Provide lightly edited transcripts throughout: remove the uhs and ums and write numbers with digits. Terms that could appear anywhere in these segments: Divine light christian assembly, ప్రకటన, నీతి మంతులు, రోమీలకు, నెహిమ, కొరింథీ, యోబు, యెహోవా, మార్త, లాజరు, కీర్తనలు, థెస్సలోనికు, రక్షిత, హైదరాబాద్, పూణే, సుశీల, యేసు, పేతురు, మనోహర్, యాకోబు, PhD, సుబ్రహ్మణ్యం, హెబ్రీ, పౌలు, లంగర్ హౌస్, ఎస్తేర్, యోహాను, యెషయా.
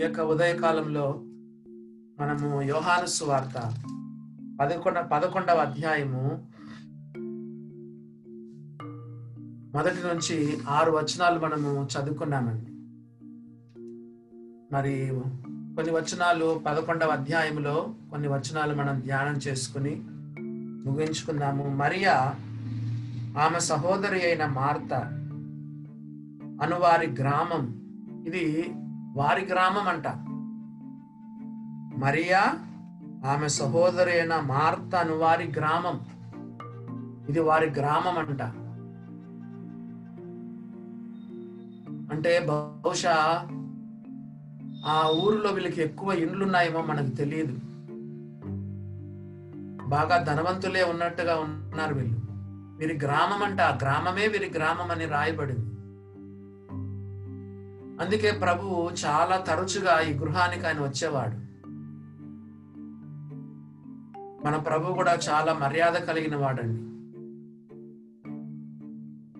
ఈ యొక్క ఉదయకాలంలో మనము యోహాను సువార్త 11వ అధ్యాయము 1 నుంచి 6 వచనాలు మనము చదువుకున్నామండి. మరి కొన్ని వచనాలు 11వ అధ్యాయంలో కొన్ని వచనాలు మనం ధ్యానం చేసుకుని ముగించుకున్నాము. మరియా ఆమె సహోదరి అయిన మార్త అనువారి గ్రామం, ఇది వారి గ్రామం అంట. మరియా ఆమె సహోదరి అయిన మార్త అనువారి గ్రామం, ఇది వారి గ్రామం అంట. అంటే బహుశా ఆ ఊరిలో వీళ్ళకి ఎక్కువ ఇండ్లున్నాయేమో, మనకు తెలియదు. బాగా ధనవంతులే ఉన్నట్టుగా ఉన్నారు వీళ్ళు. వీరి గ్రామం అంట, ఆ గ్రామమే వీరి గ్రామం అని రాయబడింది. అందుకే ప్రభువు చాలా తరచుగా ఈ గృహానికి ఆయన వచ్చేవాడు. మన ప్రభు కూడా చాలా మర్యాద కలిగిన వాడండి.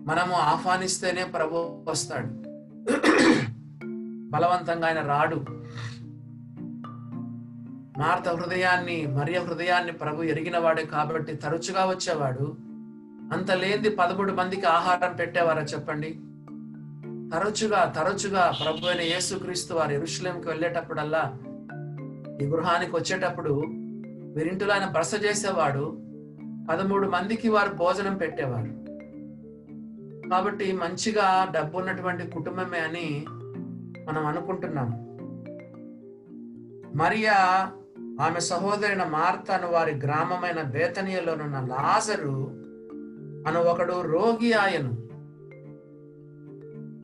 మనము ఆహ్వానిస్తేనే ప్రభు వస్తాడు, బలవంతంగా ఆయన రాడు. మార్త హృదయాన్ని, మరియ హృదయాన్ని ప్రభు ఎరిగిన వాడే కాబట్టి తరచుగా వచ్చేవాడు. అంత లేనిది 13 మందికి ఆహారం పెట్టేవారా చెప్పండి? తరచుగా ప్రభు అయిన యేసుక్రీస్తు వారు యెరూషలేంకి వెళ్ళేటప్పుడల్లా, ఈ గృహానికి వచ్చేటప్పుడు వీరింటిలో ఆయన బస చేసేవాడు. 13 మందికి వారు భోజనం పెట్టేవారు. కాబట్టి మంచిగా డబ్బు ఉన్నటువంటి కుటుంబమే అని మనం అనుకుంటున్నాం. మరియా ఆమె సహోదరైన మార్త అను వారి గ్రామమైన బేతనీయలోనున్న లాజరు అను ఒకడు రోగి ఆయను.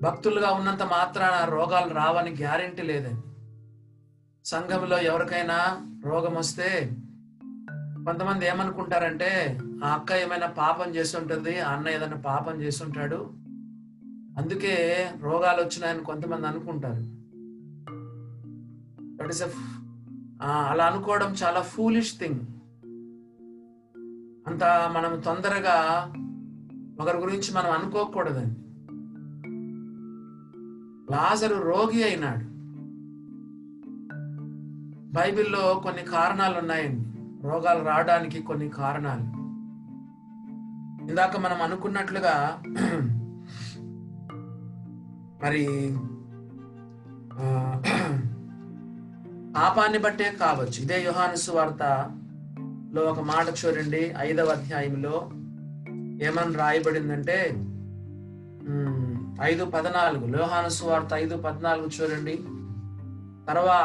భక్తులుగా ఉన్నంత మాత్రాన రోగాలు రావని గ్యారెంటీ లేదండి. సంఘంలో ఎవరికైనా రోగం వస్తే కొంతమంది ఏమనుకుంటారంటే, ఆ అక్క ఏమైనా పాపం చేసి ఉంటుంది, ఆ అన్న ఏదైనా పాపం చేసి ఉంటాడు, అందుకే రోగాలు వచ్చినాయని కొంతమంది అనుకుంటారు. దట్ ఈస్ అలా అనుకోవడం చాలా ఫూలిష్ థింగ్. అంత మనం తొందరగా ఒకరి గురించి మనం అనుకోకూడదండి. లాజరు రోగి అయినాడు. బైబిల్లో కొన్ని కారణాలు ఉన్నాయండి రోగాలు రావడానికి. కొన్ని కారణాలు ఇందాక మనం అనుకున్నట్లుగా, మరి పాపాన్ని బట్టే కావచ్చు. ఇదే యోహాను సువార్తలో ఒక మాట చూడండి, 5వ అధ్యాయంలో ఏమని రాయబడిందంటే, 5:14, యోహాను సువార్త 5:14 చూడండి.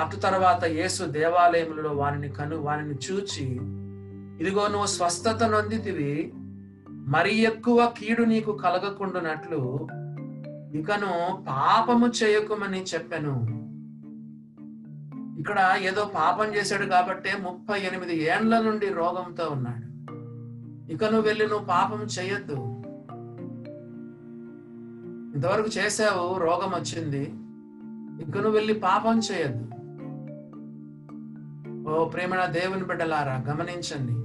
అటు తర్వాత యేసు దేవాలయంలో వానిని చూచి, ఇదిగో నువ్వు స్వస్థత నొందితివి, మరి ఎక్కువ కీడు నీకు కలగకుండానట్లు ఇకను పాపము చేయకుమని చెప్పాను. ఇక్కడ ఏదో పాపం చేశాడు కాబట్టే 38 ఏండ్ల నుండి రోగంతో ఉన్నాడు. ఇక నువ్వు వెళ్ళి నువ్వు పాపం చేయొద్దు, ఇంతవరకు చేసావు, రోగం వచ్చింది, ఇక నువ్వు వెళ్ళి పాపం చేయొద్దు. ఓ ప్రేమణ దేవుని బిడ్డలారా, గమనించండి,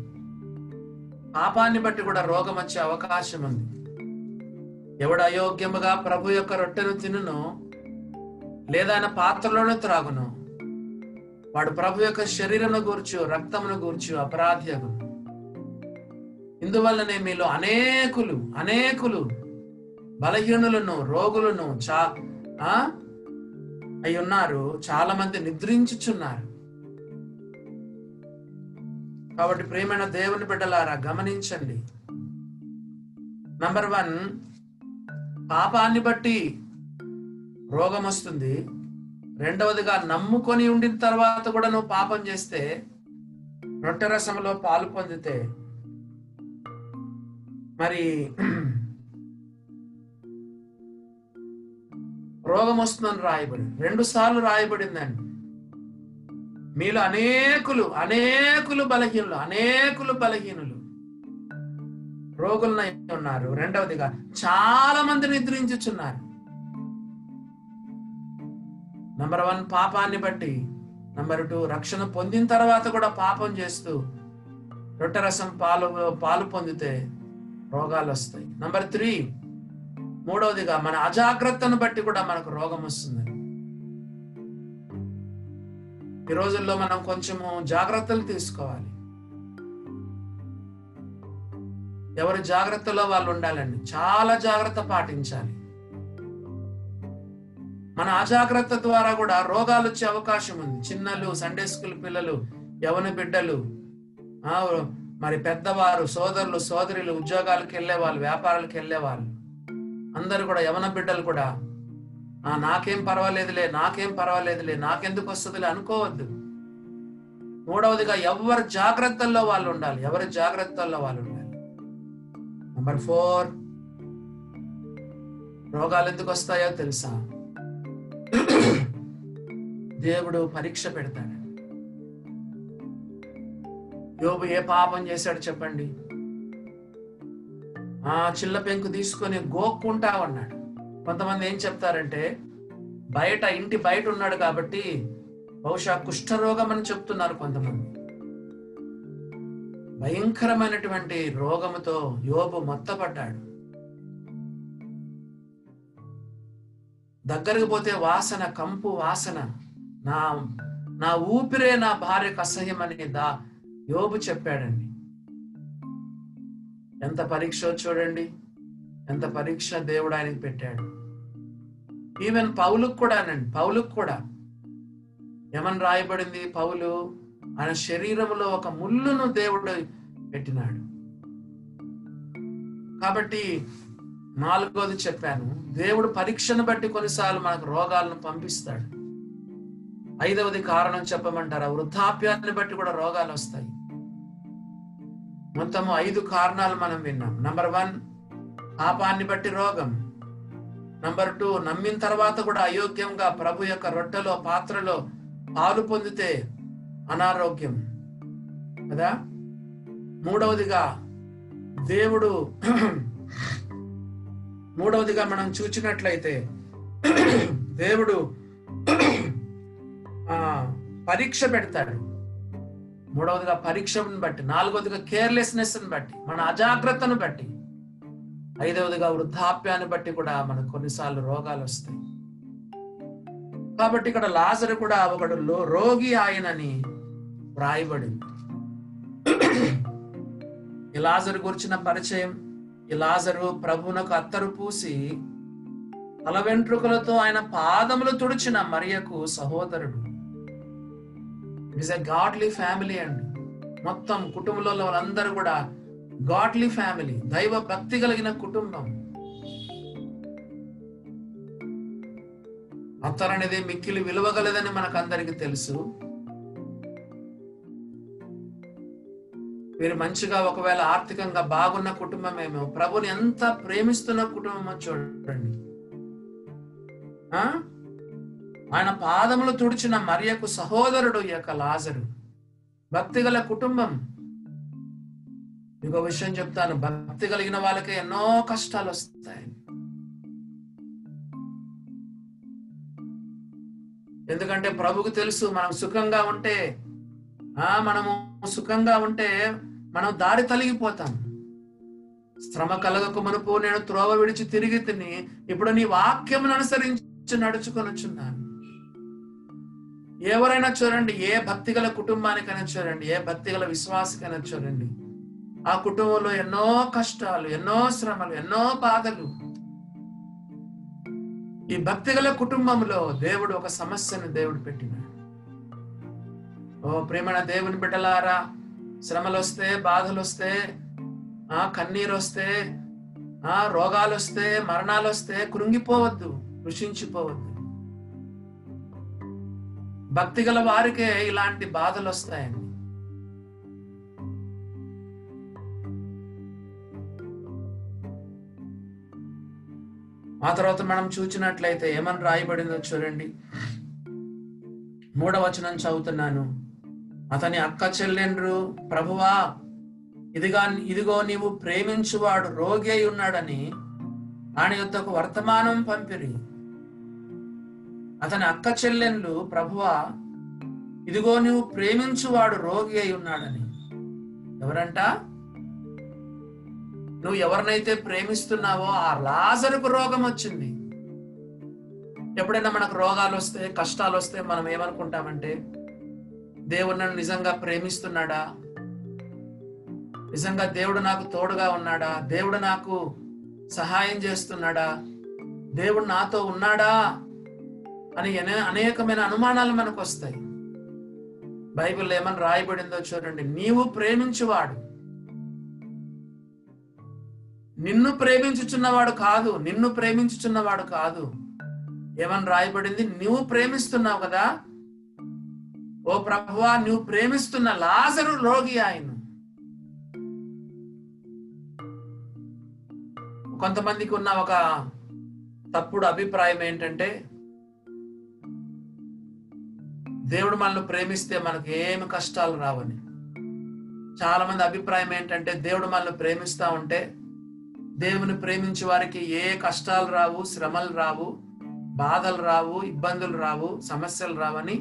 పాపాన్ని బట్టి కూడా రోగం వచ్చే అవకాశం ఉంది. ఎవడు అయోగ్యముగా ప్రభు యొక్క రొట్టెను తినును లేదా ఆయన పాత్రలోనే త్రాగును, వాడు ప్రభు యొక్క శరీరమును గూర్చు రక్తమును గూర్చు అపరాధ్యము. ఇందువల్లనే మీలో అనేకులు బలహీనులను రోగులను అయి ఉన్నారు, చాలా మంది నిద్రించుచున్నారు. కాబట్టి ప్రేమైన దేవుని బిడ్డలారా, గమనించండి. నంబర్ 1, పాపాన్ని బట్టి రోగం వస్తుంది. 2వదిగా, నమ్ముకొని ఉండిన తర్వాత కూడా నువ్వు పాపం చేస్తే, రొట్టె రసంలో పాలు పొందితే, మరి రోగం వస్తుందని రాయబడి 2 సార్లు రాయబడిందండి. మీలో అనేకులు బలహీనులు రోగులనై ఉన్నారు. 2వదిగా, చాలా మంది నిద్రించుచున్నారు. నంబర్ 1, పాపాన్ని బట్టి. నంబర్ 2, రక్షణ పొందిన తర్వాత కూడా పాపం చేస్తూ రొట్టె రసం పాలు పొందితే రోగాలు వస్తాయి. నంబర్ 3, 3వదిగా, మన అజాగ్రత్తను బట్టి కూడా మనకు రోగం వస్తుంది. ఈ రోజుల్లో మనం కొంచెము జాగ్రత్తలు తీసుకోవాలి. ఎవరి జాగ్రత్తలో వాళ్ళు ఉండాలండి, చాలా జాగ్రత్త పాటించాలి. మన అజాగ్రత్త ద్వారా కూడా రోగాలు వచ్చే అవకాశం ఉంది. చిన్నలు, సండే స్కూల్ పిల్లలు, యవన బిడ్డలు, మరి పెద్దవారు, సోదరులు సోదరులు, ఉద్యోగాలకు వెళ్ళేవాళ్ళు, వ్యాపారాలకు వెళ్ళేవాళ్ళు, అందరూ కూడా యవన బిడ్డలు కూడా నాకేం పర్వాలేదులే, నాకేం పర్వాలేదులే, నాకెందుకు వస్తుందిలే అనుకోవద్దు. మూడవదిగా ఎవరి జాగ్రత్తల్లో వాళ్ళు ఉండాలి, ఎవరి జాగ్రత్తల్లో వాళ్ళు ఉండాలి. నెంబర్ 4, రోగాలు ఎందుకు వస్తాయో తెలుసా? దేవుడు పరీక్ష పెడతాడు. యోబు ఏ పాపం చేశాడు చెప్పండి? చిల్ల పెంకు తీసుకొని గోక్కుంటా ఉన్నాడు. కొంతమంది ఏం చెప్తారంటే, బయట ఇంటి బయట ఉన్నాడు కాబట్టి బహుశా కుష్ఠరోగం అని చెప్తున్నారు కొంతమంది. భయంకరమైనటువంటి రోగముతో యోబు మత్తపడ్డాడు. దగ్గరకు పోతే వాసన, కంపు వాసన, నా ఊపిరే నా భార్యకు అసహ్యం అని యోబు చెప్పాడండి. ఎంత పరీక్ష చూడండి, ఎంత పరీక్ష దేవుడు ఆయనకి పెట్టాడు. ఈవెన్ పౌలుకు కూడా ఏమని రాయబడింది? పౌలు ఆయన శరీరంలో ఒక ముళ్ళును దేవుడు పెట్టినాడు. కాబట్టి 4వది చెప్పాను, దేవుడు పరీక్షను బట్టి కొన్నిసార్లు మనకు రోగాలను పంపిస్తాడు. 5వది కారణం చెప్పమంటారా? వృద్ధాప్యాన్ని బట్టి కూడా రోగాలు వస్తాయి. మొత్తం 5 కారణాలు మనం విన్నాం. నంబర్ 1, పాపాన్ని బట్టి రోగం. నంబర్ 2, నమ్మిన తర్వాత కూడా అయోగ్యంగా ప్రభు యొక్క రొట్టెలో పాత్రలో పాలు పొందితే అనారోగ్యం కదా. 3వదిగా మనం చూచినట్లయితే దేవుడు పరీక్ష పెడతాడు. 3వదిగా పరీక్షను బట్టి, 4వదిగా కేర్లెస్నెస్ బట్టి, మన అజాగ్రత్తను బట్టి, 5వదిగా వృద్ధాప్యాన్ని బట్టి కూడా మనకు కొన్నిసార్లు రోగాలు వస్తాయి. కాబట్టి ఇక్కడ లాజరు కూడా ఒకడు రోగి ఆయనని రాయబడింది. ఈ లాజరు గురించిన పరిచయం, ఈ లాజరు ప్రభువునకు అత్తరు పూసి తల వెంట్రుకలతో ఆయన పాదములు తుడిచిన మరియకు సహోదరుడు. It is a godly family అండి. మొత్తం కుటుంబంలో వాళ్ళందరూ కూడా గాడ్లీ ఫ్యామిలీ, దైవ భక్తి కలిగిన కుటుంబం. అత్తరు అనేది మిక్కిలి విలువగలదని మనకు అందరికి తెలుసు. మీరు మంచిగా ఒకవేళ ఆర్థికంగా బాగున్న కుటుంబమేమో, ప్రభుని ఎంత ప్రేమిస్తున్న కుటుంబమో చూడండి. ఆయన పాదములు తుడిచిన మరియకు సహోదరుడు యొక్క లాజరు, భక్తి గల కుటుంబం. ఇంకో విషయం చెప్తాను, భక్తి కలిగిన వాళ్ళకి ఎన్నో కష్టాలు వస్తాయి. ఎందుకంటే ప్రభుకు తెలుసు, మనం సుఖంగా ఉంటే మనం దారి తొలగిపోతాం. శ్రమ కలగక మునుపు నేను త్రోవ విడిచి తిరిగి తిని ఇప్పుడు నీ వాక్యమును అనుసరించి నడుచుకొనుచున్నాను. ఎవరైనా చూడండి, ఏ భక్తిగల కుటుంబానికైనా చూడండి, ఏ భక్తిగల విశ్వాసకైనా చూడండి, ఆ కుటుంబంలో ఎన్నో కష్టాలు, ఎన్నో శ్రమలు, ఎన్నో బాధలు. ఈ భక్తిగల కుటుంబంలో దేవుడు ఒక సమస్యను దేవుడు పెట్టినాడు. ఓ ప్రేమణ దేవుని బిడ్డలారా, శ్రమలు వస్తే, బాధలు వస్తే, కన్నీరు వస్తే, రోగాలు వస్తే, మరణాలు వస్తే కృంగిపోవద్దు, కృషించిపోవద్దు. భక్తి గల వారికే ఇలాంటి బాధలు వస్తాయండి. ఆ తర్వాత మనం చూచినట్లయితే ఏమని రాయబడిందో చూడండి. 3వ వచనం చదువుతున్నాను. అతని అక్క చెల్లెండ్రు, ప్రభువా ఇదిగో నీవు ప్రేమించువాడు రోగి అయి ఉన్నాడని ఆయన యొద్దకు వర్తమానం పంపిరి. అతని అక్క చెల్లెండ్లు, ప్రభువా ఇదిగో నీవు ప్రేమించువాడు రోగి అయి ఉన్నాడని. ఎవరంట? నువ్వు ఎవరినైతే ప్రేమిస్తున్నావో ఆ లాజరుకు రోగం వచ్చింది. ఎప్పుడైనా మనకు రోగాలు వస్తే, కష్టాలు వస్తే మనం ఏమనుకుంటామంటే, దేవుడు నన్ను నిజంగా ప్రేమిస్తున్నాడా? నిజంగా దేవుడు నాకు తోడుగా ఉన్నాడా? దేవుడు నాకు సహాయం చేస్తున్నాడా? దేవుడు నాతో ఉన్నాడా అని అనేకమైన అనుమానాలు మనకు వస్తాయి. బైబిల్లో ఏమని రాయబడిందో చూడండి. నీవు ప్రేమించువాడు నిన్ను ప్రేమించుచున్నవాడు కాదు, ఏమని రాయబడింది? నువ్వు ప్రేమిస్తున్నావు కదా, ఓ ప్రభువా, నువ్వు ప్రేమిస్తున్న లాజరు రోగి. ఆయన కొంతమందికి ఉన్న ఒక తప్పుడు అభిప్రాయం ఏంటంటే, దేవుడు మనల్ని ప్రేమిస్తే మనకు ఏమి కష్టాలు రావని. చాలా మంది అభిప్రాయం ఏంటంటే, దేవుడు మనల్ని ప్రేమిస్తా ఉంటే, దేవుని ప్రేమించే వారికి ఏ కష్టాలు రావు, శ్రమలు రావు, బాధలు రావు, ఇబ్బందులు రావు, సమస్యలు రావని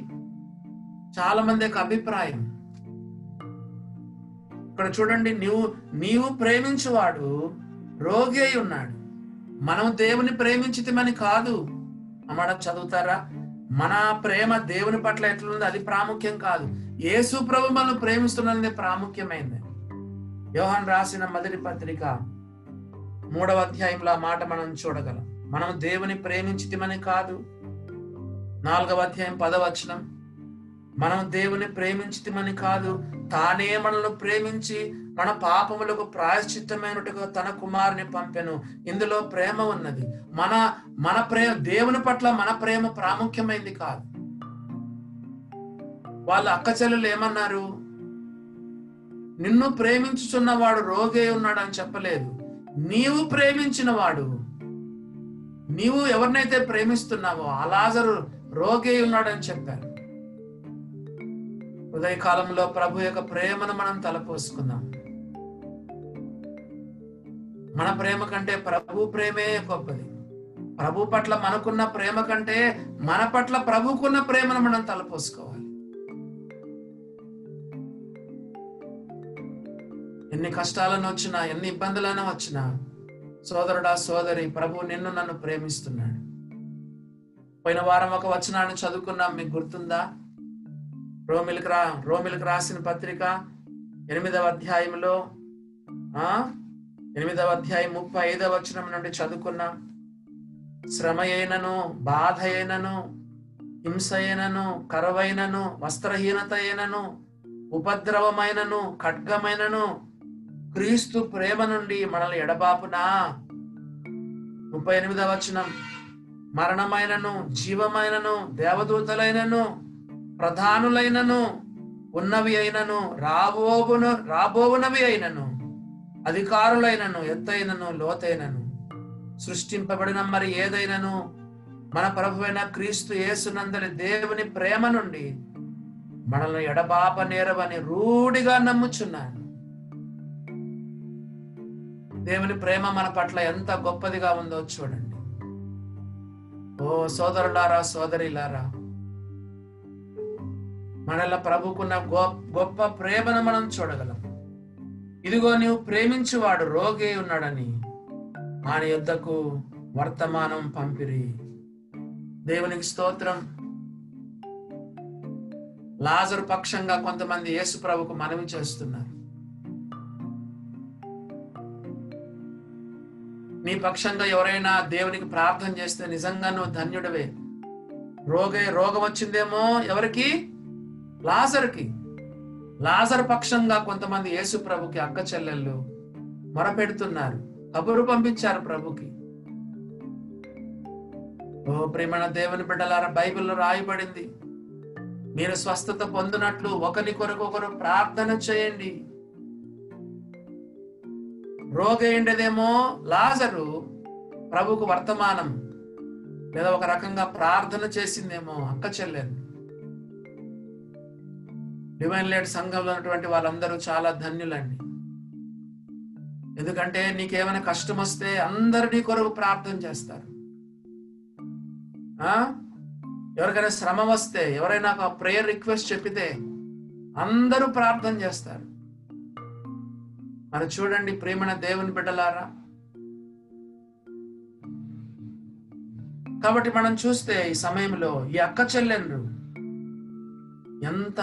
చాలా మంది యొక్క అభిప్రాయం. ఇక్కడ చూడండి, నీవు ప్రేమించేవాడు రోగి అయి ఉన్నాడు. మనం దేవుని ప్రేమించితమని కాదు. అమ్మ చదువుతారా? మన ప్రేమ దేవుని పట్ల ఎట్లుంది అది ప్రాముఖ్యం కాదు, యేసు ప్రభు మనల్ని ప్రేమిస్తున్నది ప్రాముఖ్యమైంది. యోహాను రాసిన మొదటి పత్రిక 3వ అధ్యాయంలో ఆ మాట మనం చూడగలం. మనం దేవుని ప్రేమించితిమని కాదు. 4వ అధ్యాయం 10వ వచనం, మనం దేవుని ప్రేమించితిమని కాదు, తానే మనల్ని ప్రేమించి మన పాపములకు ప్రాయశ్చిత్తమైనట్టుగా తన కుమారుని పంపెను. ఇందులో ప్రేమ ఉన్నది. మన ప్రేమ దేవుని పట్ల మన ప్రేమ ప్రాముఖ్యమైంది కాదు. వాళ్ళ అక్క చెల్లెలు ఏమన్నారు? నిన్ను ప్రేమించుచున్నవాడు రోగి ఉన్నాడు అని చెప్పలేదు. నీవు ప్రేమించిన వాడు, నీవు ఎవరినైతే ప్రేమిస్తున్నావో ఆ లాజరు రోగి ఉన్నాడని చెప్పారు. ఉదయకాలంలో ప్రభు యొక్క ప్రేమను మనం తలపోసుకుందాం. మన ప్రేమ కంటే ప్రభు ప్రేమే గొప్పది. ప్రభు పట్ల మనకున్న ప్రేమ కంటే మన పట్ల ప్రభుకున్న ప్రేమను మనం తలపోసుకోవాలి. ఎన్ని కష్టాలను వచ్చినా, ఎన్ని ఇబ్బందులను వచ్చినా, సోదరుడా సోదరి, ప్రభు నిన్ను నన్ను ప్రేమిస్తున్నాడు. పోయిన వారం ఒక వచనాన్ని చదువుకున్నాం, మీకు గుర్తుందా? రోమీలకు రాసిన పత్రిక 8వ అధ్యాయంలో 8వ అధ్యాయం 35వ వచనం నుండి చదువుకున్నాం. శ్రమయైనను, బాధ అయినను, హింసయైనను, కరువైనను, వస్త్రహీనత అయినను, ఉపద్రవమైనను, ఖడ్గమైనను క్రీస్తు ప్రేమ నుండి మనల్ని ఎడబాపునా. 38వ వచనం, మరణమైనను, జీవమైనను, దేవదూతలైనను, ప్రధానులైనను, ఉన్నవి అయినను, రాబోవునవి అయినను, అధికారులైనను, ఎత్తైనను, లోతైనను, సృష్టింపబడిన మరి ఏదైనను మన ప్రభువైన క్రీస్తు యేసునందరి దేవుని ప్రేమ నుండి మనల్ని ఎడబాప నేరవని రూఢిగా నమ్ముచున్నాను. దేవుని ప్రేమ మన పట్ల ఎంత గొప్పదిగా ఉందో చూడండి. ఓ సోదరులారా సోదరిలారా, మనల్ని ప్రభుకున్న గొప్ప ప్రేమను మనం చూడగలం. ఇదిగో నీవు ప్రేమించేవాడు రోగి ఉన్నాడని ఆయన యొద్దకు వర్తమానం పంపిరి. దేవునికి స్తోత్రం. లాజరు పక్షంగా కొంతమంది యేసు ప్రభుకు మనవి చేస్తున్నారు. నీ పక్షంగా ఎవరైనా దేవునికి ప్రార్థన చేస్తే నిజంగా నువ్వు ధన్యుడవే. రోగం వచ్చిందేమో ఎవరికి? లాజరుకి. లాజరు పక్షంగా కొంతమంది యేసు ప్రభుకి అక్క చెల్లెళ్ళు మొరపెడుతున్నారు, కబురు పంపించారు ప్రభుకి. ఓ ప్రేమణ దేవుని బిడ్డలారా, బైబిల్లో రాయబడింది, మీరు స్వస్థత పొందినట్లు ఒకరి కొరకు ఒకరు ప్రార్థన చేయండి. రోగి ఉండేదేమో లాజరు ప్రభుకు వర్తమానం లేదా ఒక రకంగా ప్రార్థన చేసిందేమో అక్క చెల్లెలు. డివైన్ లేడ్ సంఘంలో ఉన్నటువంటి వాళ్ళందరూ చాలా ధన్యులండి. ఎందుకంటే నీకేమైనా కష్టం వస్తే అందరు నీ కొరకు ప్రార్థన చేస్తారు. ఎవరికైనా శ్రమ వస్తే, ఎవరైనా ఒక ప్రేయర్ రిక్వెస్ట్ చెప్పితే అందరూ ప్రార్థన చేస్తారు. మరి చూడండి ప్రేమన దేవుని బిడ్డలారా, కాబట్టి మనం చూస్తే ఈ సమయంలో ఈ అక్క చెల్లెండ్రు ఎంత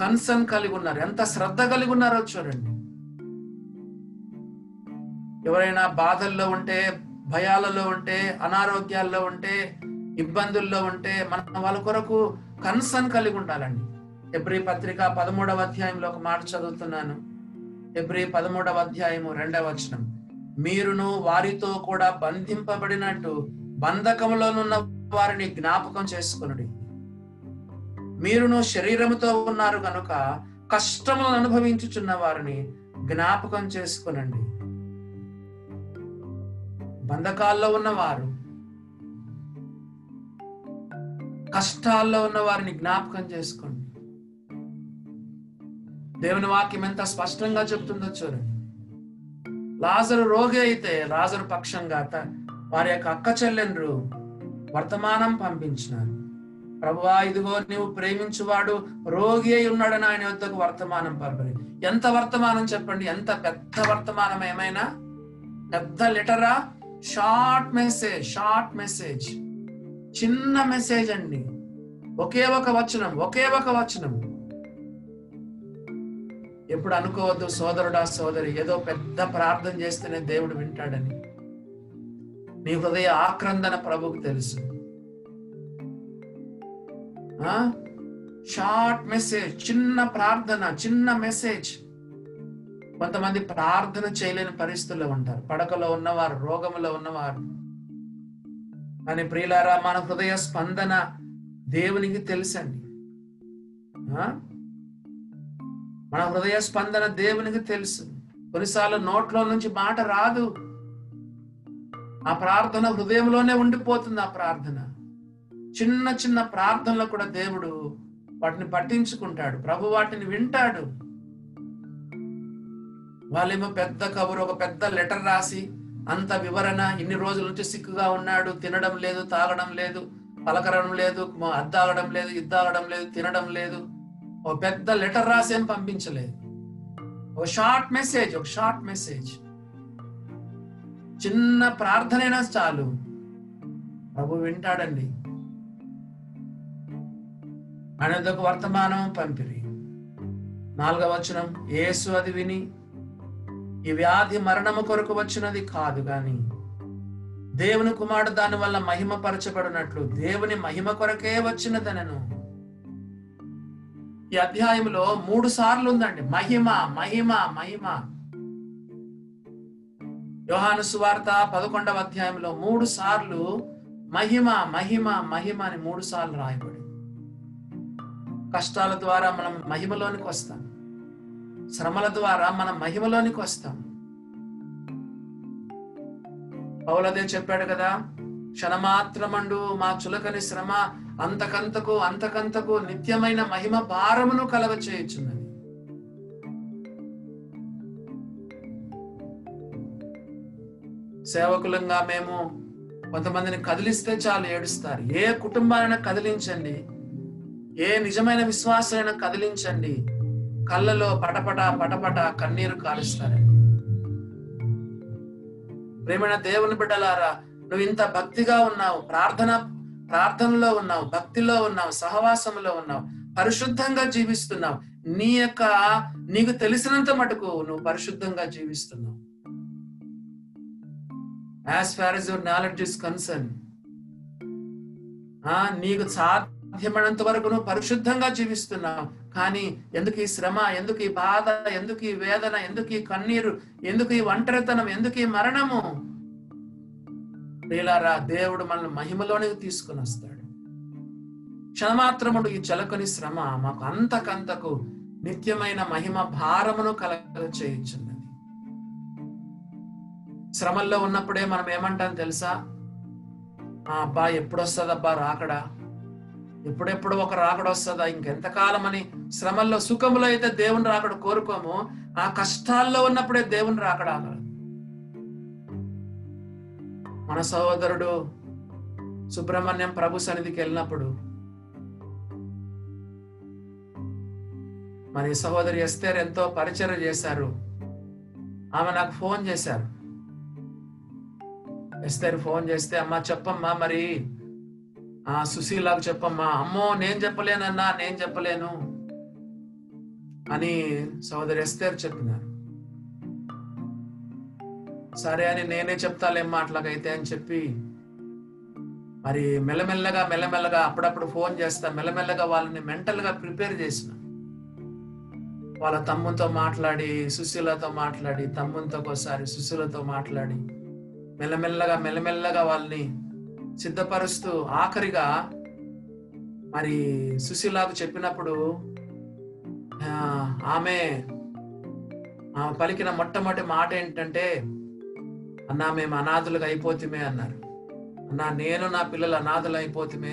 కన్సర్న్ కలిగి ఉన్నారు, ఎంత శ్రద్ధ కలిగి ఉన్నారో చూడండి. ఎవరైనా బాధల్లో ఉంటే, భయాలలో ఉంటే, అనారోగ్యాల్లో ఉంటే, ఇబ్బందుల్లో ఉంటే మనం వాళ్ళ కొరకు కన్సర్న్ కలిగి ఉండాలండి. హెబ్రీ పత్రిక 13వ అధ్యాయంలో ఒక మాట చదువుతున్నాను. హెబ్రీ 13వ అధ్యాయము 2వ వచనం, మీరును వారితో కూడా బంధింపబడినట్టు బంధకములోనున్న వారిని జ్ఞాపకం చేసుకొనుడి. మీరును శరీరముతో ఉన్నారు కనుక కష్టములను అనుభవించుచున్న వారిని జ్ఞాపకం చేసుకొనండి. బంధకాల్లో ఉన్నవారు, కష్టాల్లో ఉన్న వారిని జ్ఞాపకం చేసుకోండి. దేవుని వాక్యం ఎంత స్పష్టంగా చెప్తుందో చూడండి. లాజరు రోగి అయితే లాజరు పక్షంగా వారి యొక్క అక్క చెల్లెండ్రు వర్తమానం పంపించినారు. ప్రభువా, ఇదిగో నీవు ప్రేమించువాడు రోగి అయి ఉన్నాడని ఆయన వద్దకు వర్తమానం పంపలేదు. ఎంత వర్తమానం చెప్పండి, ఎంత పెద్ద వర్తమానం, ఏమైనా పెద్ద లెటరా? షార్ట్ మెసేజ్, చిన్న మెసేజ్ అండి. ఒకే ఒక వచనం. ఎప్పుడు అనుకోవద్దు సోదరుడా సోదరి, ఏదో పెద్ద ప్రార్థన చేస్తేనే దేవుడు వింటాడని. నీ హృదయ ఆక్రందన ప్రభువుకు తెలుసు. షార్ట్ మెసేజ్, చిన్న ప్రార్థన, చిన్న మెసేజ్. కొంతమంది ప్రార్థన చేయలేని పరిస్థితుల్లో ఉంటారు, పడకలో ఉన్నవారు, రోగంలో ఉన్నవారు. కానీ ప్రియులారా, మన హృదయ స్పందన దేవునికి తెలుసండి. మన హృదయ స్పందన దేవునికి తెలుసు. కొన్నిసార్లు నోట్లో నుంచి మాట రాదు, ఆ ప్రార్థన హృదయంలోనే ఉండిపోతుంది. ఆ ప్రార్థన, చిన్న చిన్న ప్రార్థనలు కూడా దేవుడు వాటిని పట్టించుకుంటాడు, ప్రభు వాటిని వింటాడు. వాళ్ళేమో పెద్ద కబురు, ఒక పెద్ద లెటర్ రాసి అంత వివరణ, ఇన్ని రోజుల నుంచి సిక్కుగా ఉన్నాడు, తినడం లేదు, తాగడం లేదు, పలకడం లేదు, అద్దాగడం లేదు, ఇద్దాగడం లేదు, తినడం లేదు, ఒక పెద్ద లెటర్ రాసి ఏం పంపించలేదు. ఒక షార్ట్ మెసేజ్, చిన్న ప్రార్థనైనా చాలు, ప్రభు వింటాడండి. అనేదొక వర్తమానం పంపిరి. 4వ వచనం, యేసు అది విని, ఈ వ్యాధి మరణము కొరకు వచ్చినది కాదు గాని దేవుని కుమారుడు దాని వల్ల మహిమపరచబడినట్లు దేవుని మహిమ కొరకే వచ్చినదనను. ఈ అధ్యాయంలో 3 సార్లు ఉందండి మహిమ. యోహాను సువార్త 11వ అధ్యాయంలో 3 సార్లు మహిమ అని 3 సార్లు రాయబడి. కష్టాల ద్వారా మనం మహిమలోనికి వస్తాం, శ్రమల ద్వారా మనం మహిమలోనికి వస్తాం. పౌలు అదే చెప్పాడు కదా, క్షణమాత్రమండు మా చులకని శ్రమ అంతకంతకు నిత్యమైన మహిమ భారమును కలగ చేయుచున్నది. సేవకులంగా మేము కొంతమందిని కదిలిస్తే చాలు ఏడుస్తారు. ఏ కుటుంబాలైనా కదిలించండి, ఏ నిజమైన విశ్వాసులైనా కదిలించండి, కళ్ళలో పటపట కన్నీరు కారుస్తారండి. ప్రేమైన దేవుని బిడ్డలారా, నువ్వు ఇంత భక్తిగా ఉన్నావు, ప్రార్థనలో ఉన్నావు, భక్తిలో ఉన్నావు, సహవాసంలో ఉన్నావు, పరిశుద్ధంగా జీవిస్తున్నావు. నీకు తెలిసినంత మటుకు నువ్వు పరిశుద్ధంగా జీవిస్తున్నావు. As far as your knowledge is concerned, నీకు సాధ్యమైనంత వరకు నువ్వు పరిశుద్ధంగా జీవిస్తున్నావు. కానీ ఎందుకు ఈ శ్రమ, ఎందుకు ఈ బాధ, ఎందుకు ఈ వేదన, ఎందుకు ఈ కన్నీరు, ఎందుకు ఈ ఒంటరితనం, ఎందుకు ఈ మరణము? ప్రియులారా, దేవుడు మనల్ని మహిమలోనికి తీసుకుని వస్తాడు. క్షణమాత్రముడు ఈ చలకొని శ్రమ మాకు అంతకంతకు నిత్యమైన మహిమ భారమును కలగ చేయించున్నది. శ్రమల్లో ఉన్నప్పుడే మనం ఏమంటాం తెలుసా? అబ్బా, ఎప్పుడొస్తుందబ్బా రాకడా, ఎప్పుడెప్పుడు ఒక రాకడ వస్తుందా, ఇంకెంతకాలం అని శ్రమల్లో. సుఖంలో అయితే దేవుని రాకడ కోరుకోము, ఆ కష్టాల్లో ఉన్నప్పుడే దేవుని రాకడ. మన సహోదరుడు సుబ్రహ్మణ్యం ప్రభు సన్నిధికి వెళ్ళినప్పుడు, మన సహోదరి ఎస్తేర్ ఎంతో పరిచర్య చేశారు. ఆమె నాకు ఫోన్ చేశారు. ఎస్తేర్ ఫోన్ చేస్తే, అమ్మా చెప్పమ్మా, మరి సుశీలాకు చెప్పమ్మా. అమ్మో, నేను చెప్పలేనన్నా, అని సోదరి ఎస్తేరు చెప్పినారు. సరే అని నేనే చెప్తాలేమ్మా అట్లాగైతే అని చెప్పి మరి మెల్లమెల్లగా అప్పుడప్పుడు ఫోన్ చేస్తా, మెల్లమెల్లగా వాళ్ళని మెంటల్గా ప్రిపేర్ చేసిన. వాళ్ళ తమ్ముతో మాట్లాడి, సుశీలతో మాట్లాడి, తమ్ముతో ఒకసారి సుశీలతో మాట్లాడి మెల్లమెల్లగా వాళ్ళని సిద్ధపరుస్తూ ఆఖరిగా మరి సుశీలకు చెప్పినప్పుడు ఆమె పలికిన మొట్టమొదటి మాట ఏంటంటే, అన్నా మేము అనాథులుగా అయిపోతుమే అన్నారు. అన్నా నేను నా పిల్లలు అనాథులు అయిపోతుమే.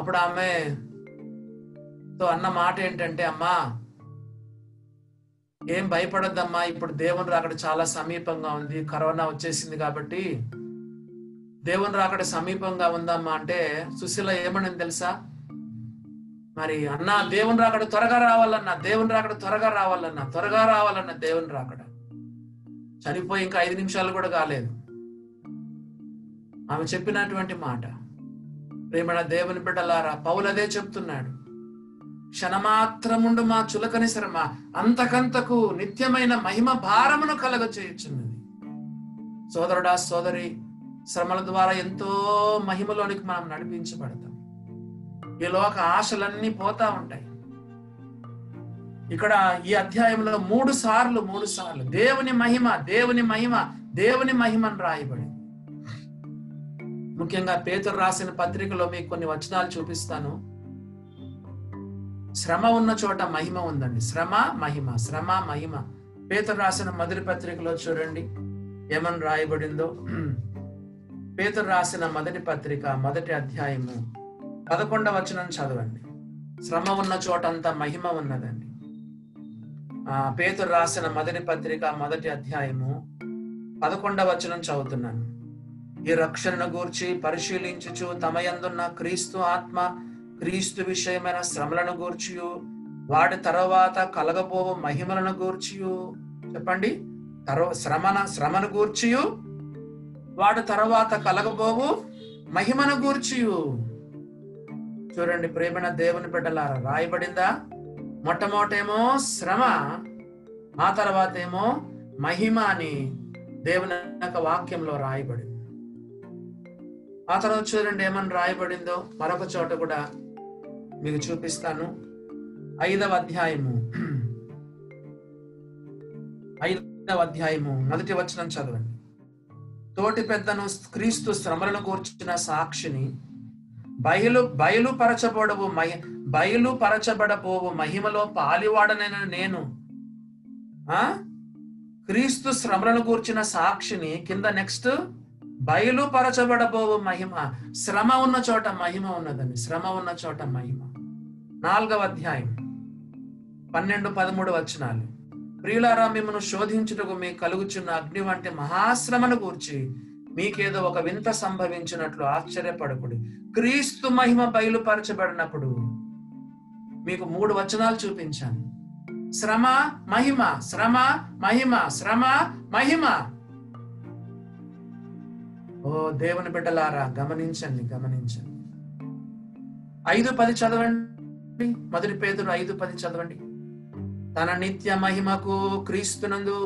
అప్పుడు ఆమెతో అన్న మాట ఏంటంటే, అమ్మా ఏం భయపడద్దమ్మా, ఇప్పుడు దేవుని రాకడ చాలా సమీపంగా ఉంది, కరోనా వచ్చేసింది కాబట్టి దేవుని రాకడ సమీపంగా ఉందమ్మా అంటే సుశీల ఏమని తెలుసా, మరి అన్న దేవుని రాకడ త్వరగా రావాలన్నా, త్వరగా రావాలన్నా దేవుని రాకడ. చనిపోయి ఇంకా 5 నిమిషాలు కూడా కాలేదు ఆమె చెప్పినటువంటి మాట. ప్రేమ దేవుని బిడ్డలారా, పౌలు అదే చెప్తున్నాడు, క్షణమాత్రముండు మా చులకని శ్రమ అంతకంతకు నిత్యమైన మహిమ భారమును కలగ చేయుచున్నది. సోదరుడా సోదరి, శ్రమల ద్వారా ఎంతో మహిమలోనికి మనం నడిపించబడతాం. ఈ లోక ఆశలన్నీ పోతా ఉంటాయి. ఇక్కడ ఈ అధ్యాయంలో 3 సార్లు దేవుని మహిమను రాయబడింది. ముఖ్యంగా పేతురు రాసిన పత్రికలో మీకు కొన్ని వచనాలు చూపిస్తాను. శ్రమ ఉన్న చోట మహిమ ఉందండి. శ్రమ మహిమ పేతురు రాసిన మొదటి పత్రికలో చూడండి ఏమని రాయబడిందో. పేతురు రాసిన మొదటి పత్రిక మొదటి అధ్యాయము 11వ వచనం చదవండి. శ్రమ ఉన్న చోటంతా మహిమ ఉన్నదండి. పేతురు రాసిన మొదటి పత్రిక మొదటి అధ్యాయము 11వ వచనం చదువుతున్నాను. ఈ రక్షణను గూర్చి పరిశీలించుచు తమయందున్న క్రీస్తు ఆత్మ క్రీస్తు విషయమైన శ్రమలను గూర్చియు వాడి తర్వాత కలగబో మహిమలను గూర్చియు, చెప్పండి, శ్రమను గూర్చియు వాడి తర్వాత కలగబోవు మహిమను గూర్చియు. చూడండి ప్రేమణ దేవుని బిడ్డలారా, రాయబడిందా? మొట్టమొదటేమో శ్రమ, ఆ తర్వాత ఏమో మహిమ అని దేవుని యొక్క వాక్యంలో రాయబడింది. ఆ తర్వాత చూడండి ఏమని రాయబడిందో మరొక చోట కూడా మీకు చూపిస్తాను. 5వ అధ్యాయము మొదటి వచనం చదవండి. తోటి పెద్దను క్రీస్తు శ్రమలను కూర్చిన సాక్షిని బయలుపరచబడబోవు మహిమలో పాలివాడనైన నేను, క్రీస్తు శ్రమలను కూర్చిన సాక్షిని, కింద నెక్స్ట్ బయలుపరచబడబోవు మహిమ. శ్రమ ఉన్న చోట మహిమ ఉన్నదండి. శ్రమ ఉన్న చోట మహిమ. 4వ అధ్యాయం 12-13 వచనాలు. ప్రియులారా, మిమ్మను శోధించుటకు మీ కలుగుచున్న అగ్ని వంటి మహాశ్రమను గూర్చి మీకేదో ఒక వింత సంభవించినట్లు ఆశ్చర్యపడకుడి. క్రీస్తు మహిమ బయలుపరచబడినప్పుడు మీకు 3 వచనాలు చూపించాను. శ్రమ మహిమ. ఓ దేవుని బిడ్డలారా, గమనించండి. 5:10 చదవండి. మొదటి పేతురు 5:10 చదవండి. తన నిత్య మహిమకు క్రీస్తునందు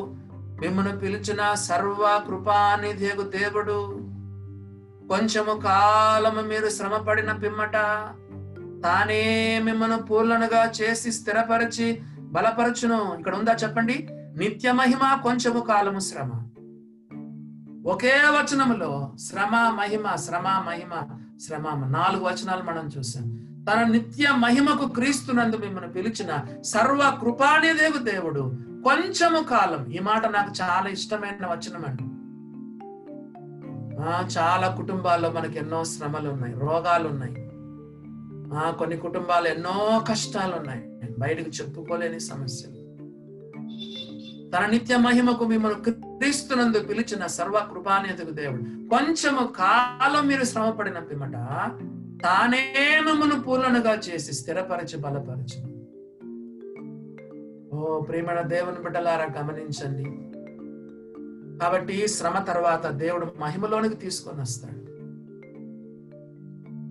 మిమ్మను పిలిచిన సర్వ కృపానిధియగు దేవుడు కొంచెము కాలము మీరు శ్రమ పడిన పిమ్మట తానే మిమ్మను పూర్ణులుగా చేసి స్థిరపరచి బలపరచును. ఇక్కడ ఉందా చెప్పండి, నిత్య మహిమ, కొంచెము కాలము శ్రమ. ఒకే వచనములో శ్రమ మహిమ. 4 వచనాలు మనం చూసాం. తన నిత్య మహిమకు క్రీస్తునందు మిమ్మల్ని పిలిచిన సర్వ కృపానిదేవు దేవుడు కొంచెము కాలం. ఈ మాట నాకు చాలా ఇష్టమైన వచనం అండి. చాలా కుటుంబాల్లో మనకి ఎన్నో శ్రమలు ఉన్నాయి, రోగాలు ఉన్నాయి, కొన్ని కుటుంబాలు ఎన్నో కష్టాలు ఉన్నాయి, బయటకు చెప్పుకోలేని సమస్యలు. తన నిత్య మహిమకు మిమ్మల్ని క్రీస్తునందు పిలిచిన సర్వ కృపానిధియగు దేవుడు కొంచెము కాలం మీరు శ్రమ పడిన పిమ్మట తానే మిమ్మను పూర్ణులుగా చేసి స్థిరపరచి బలపరచు. ఓ ప్రేమణ దేవుని బిడ్డలారా, గమనించండి. కాబట్టి శ్రమ తర్వాత దేవుడు మహిమలోనికి తీసుకొని వస్తాడు.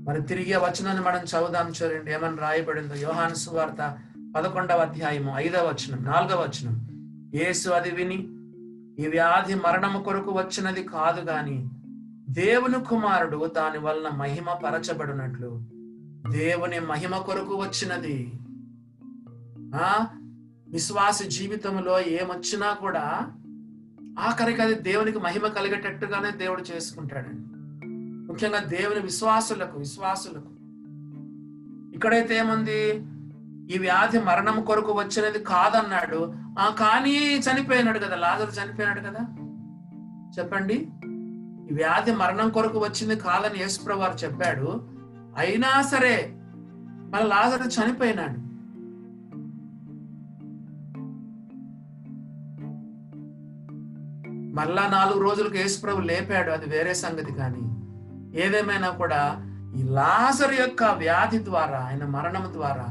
మరి తిరిగి వచనాన్ని మనం చదువుదాం. చూడండి ఏమని రాయబడిందో. యోహాను సువార్త 11వ అధ్యాయము 5వ వచనం 4వ వచనం. యేసు అది విని, ఈ వ్యాధి మరణము కొరకు వచ్చినది కాదు గాని దేవుని కుమారుడు దాని వలన మహిమ పరచబడినట్లు, దేవుని మహిమ కొరకు వచ్చినది. ఆ విశ్వాస జీవితంలో ఏమొచ్చినా కూడా ఆఖరికి అది దేవునికి మహిమ కలిగేటట్టుగానే దేవుడు చేసుకుంటాడండి. ముఖ్యంగా దేవుని విశ్వాసులకు ఇక్కడైతే ఏముంది, ఈ వ్యాధి మరణం కొరకు వచ్చినది కాదన్నాడు. ఆ కానీ చనిపోయినాడు కదా, లాజరు చనిపోయినాడు కదా. చెప్పండి, ఈ వ్యాధి మరణం కొరకు వచ్చింది కాదని యేసుప్రభువు వారు చెప్పాడు. అయినా సరే మన లాజరు చనిపోయినాడు. మళ్ళా 4 రోజులకు యేసుప్రభువు లేపాడు, అది వేరే సంగతి. కానీ ఏదేమైనా కూడా ఈ లాజరు యొక్క వ్యాధి ద్వారా, ఆయన మరణం ద్వారా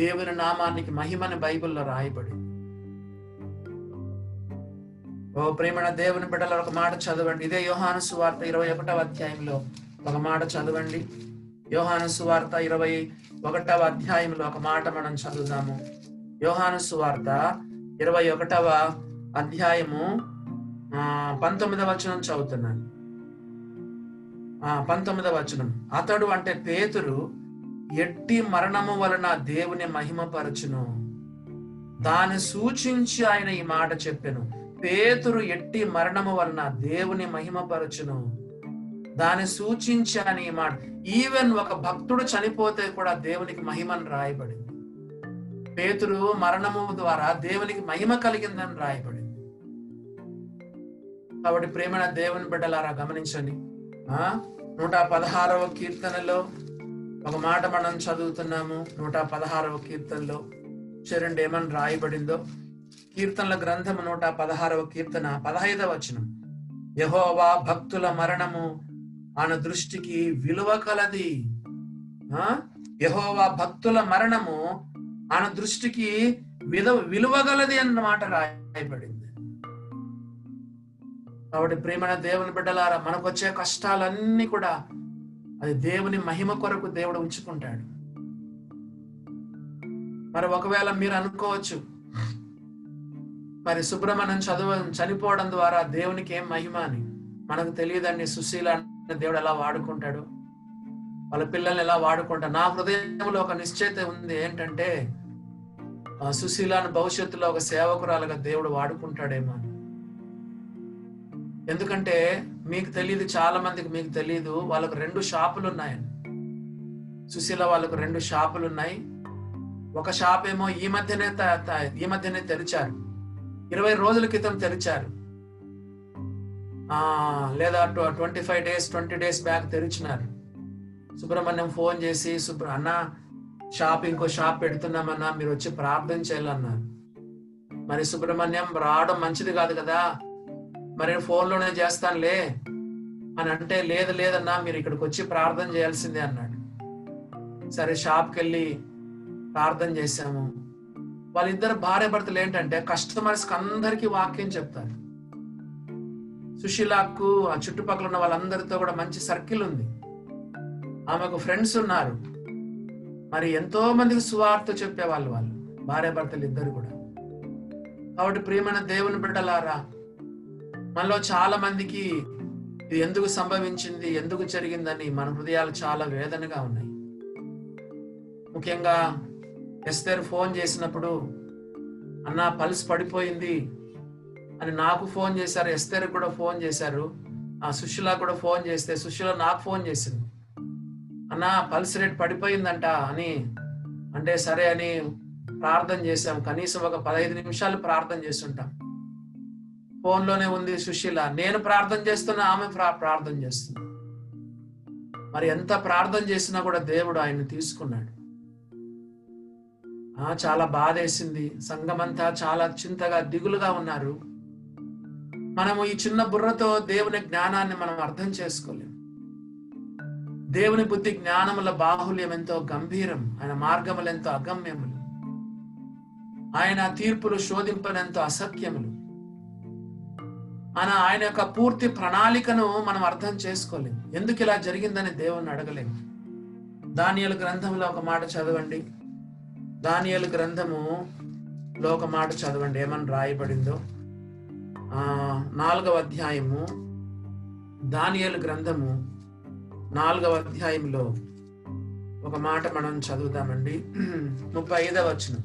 దేవుని నామానికి మహిమని బైబిల్లో రాయబడి. ఓ ప్రేమణ దేవుని బిడ్డల, ఒక మాట చదవండి. ఇదే యోహాను సువార్త 21వ అధ్యాయంలో ఒక మాట చదవండి. యోహాను సువార్త 21వ అధ్యాయంలో ఒక మాట మనం చదువుదాము. యోహాను సువార్త 21వ అధ్యాయము 19వ వచనం చదువుతున్నాను. 19వ వచనం. అతడు అంటే పేతురు, ఎట్టి మరణము వలన దేవుని మహిమపరచును, దాన్ని సూచించి ఆయన ఈ మాట చెప్పెను. పేతురు ఎట్టి మరణము వలన దేవుని మహిమపరచును, దాన్ని సూచించి ఆయన ఈ మాట. ఈవెన్ ఒక భక్తుడు చనిపోతే కూడా దేవునికి మహిమను రాయబడింది. పేతురు మరణము ద్వారా దేవునికి మహిమ కలిగిందని రాయబడింది. కాబట్టి ప్రేమన దేవుని బిడ్డలారా గమనించండి. 116వ కీర్తనలో ఒక మాట మనం చదువుతున్నాము. 116వ కీర్తనలో చూడండి ఏమని రాయబడిందో. కీర్తనల గ్రంథము 116వ కీర్తన 15వ వచనం. యెహోవా భక్తుల మరణము ఆయన దృష్టికి విలువ కలది. యెహోవా భక్తుల మరణము ఆయన దృష్టికి విలువ కలది అన్నమాట రాయబడింది. కాబట్టి ప్రేమణ దేవుని బిడ్డలారా, మనకు వచ్చే కష్టాలన్నీ కూడా అది దేవుని మహిమ కొరకు దేవుడు ఉంచుకుంటాడు. మరి ఒకవేళ మీరు అనుకోవచ్చు, మరి సుబ్రహ్మణ్యం చనిపోవడం ద్వారా దేవునికి ఏం మహిమ అని. మనకు తెలియదండి సుశీల దేవుడు ఎలా వాడుకుంటాడు, వాళ్ళ పిల్లల్ని ఎలా వాడుకుంటాడు. నా హృదయంలో ఒక నిశ్చయిత ఉంది, ఏంటంటే సుశీలను భవిష్యత్తులో ఒక సేవకురాలుగా దేవుడు వాడుకుంటాడేమో. ఎందుకంటే మీకు తెలియదు, చాలా మందికి మీకు తెలియదు, వాళ్ళకు 2 షాపులు ఉన్నాయని. సుశీల వాళ్ళకు 2 షాపులు ఉన్నాయి. ఒక షాప్ ఏమో ఈ మధ్యనే తెరిచారు, 20 రోజుల క్రితం తెరిచారు, లేదా 20 డేస్ బ్యాక్ తెరిచినారు. సుబ్రహ్మణ్యం ఫోన్ చేసి, అన్న షాప్ ఇంకో షాప్ పెడుతున్నామన్నా, మీరు వచ్చి ప్రార్థన చేయాలన్నారు. మరి సుబ్రహ్మణ్యం రావడం మంచిది కాదు కదా, మరి ఫోన్లోనే చేస్తానులే అని అంటే, లేదన్నా మీరు ఇక్కడికి వచ్చి ప్రార్థన చేయాల్సిందే అన్నాడు. సరే షాప్కి వెళ్ళి ప్రార్థన చేశాము. వాళ్ళిద్దరు భార్య భర్తలు ఏంటంటే కస్టమర్స్కి అందరికీ వాక్యం చెప్తారు. సుశీలాకు ఆ చుట్టుపక్కల ఉన్న వాళ్ళందరితో కూడా మంచి సర్కిల్ ఉంది, ఆమెకు ఫ్రెండ్స్ ఉన్నారు. మరి ఎంతో మందికి సువార్త చెప్పేవాళ్ళు వాళ్ళు, భార్య భర్తలు ఇద్దరు కూడా. కాబట్టి ప్రియమైన దేవుని బిడ్డలారా, మనలో చాలా మందికి ఇది ఎందుకు సంభవించింది, ఎందుకు జరిగిందని మన హృదయాలు చాలా వేదనగా ఉన్నాయి. ముఖ్యంగా ఎస్తేర్ ఫోన్ చేసినప్పుడు, అన్న పల్స్ పడిపోయింది అని నాకు ఫోన్ చేశారు, ఎస్తేర్ కూడా ఫోన్ చేశారు, సుశీల కూడా ఫోన్ చేస్తే సుశీల నాకు ఫోన్ చేసింది. అన్న పల్స్ రేట్ పడిపోయిందంట అని అంటే, సరే అని ప్రార్థన చేశాం. కనీసం ఒక 15 నిమిషాలు ప్రార్థన చేస్తుంటాం. ఫోన్లోనే ఉంది సుశీల, నేను ప్రార్థన చేస్తున్నా, ఆమె ప్రార్థన చేస్తున్నా. మరి ఎంత ప్రార్థన చేసినా కూడా దేవుడు ఆయన్ని తీసుకున్నాడు. చాలా బాధేసింది, సంఘమంతా చాలా చింతగా దిగులుగా ఉన్నారు. మనము ఈ చిన్న బుర్రతో దేవుని జ్ఞానాన్ని మనం అర్థం చేసుకోలేము. దేవుని బుద్ధి జ్ఞానముల బాహుల్యం ఎంతో గంభీరం, ఆయన మార్గములు ఎంతో అగమ్యములు, ఆయన తీర్పులు శోధింపనెంతో అసఖ్యములు. ఆయన యొక్క పూర్తి ప్రణాళికను మనం అర్థం చేసుకోలేము. ఎందుకు ఇలా జరిగిందని దేవుణ్ణి అడగలేము. దానియేలు గ్రంథంలో ఒక మాట చదవండి. దానియేలు గ్రంథములో ఒక మాట చదవండి, ఏమని రాయబడిందో. 4వ అధ్యాయము, దానియేలు గ్రంథము 4వ అధ్యాయంలో ఒక మాట మనం చదువుతామండి. 35వ వచనం,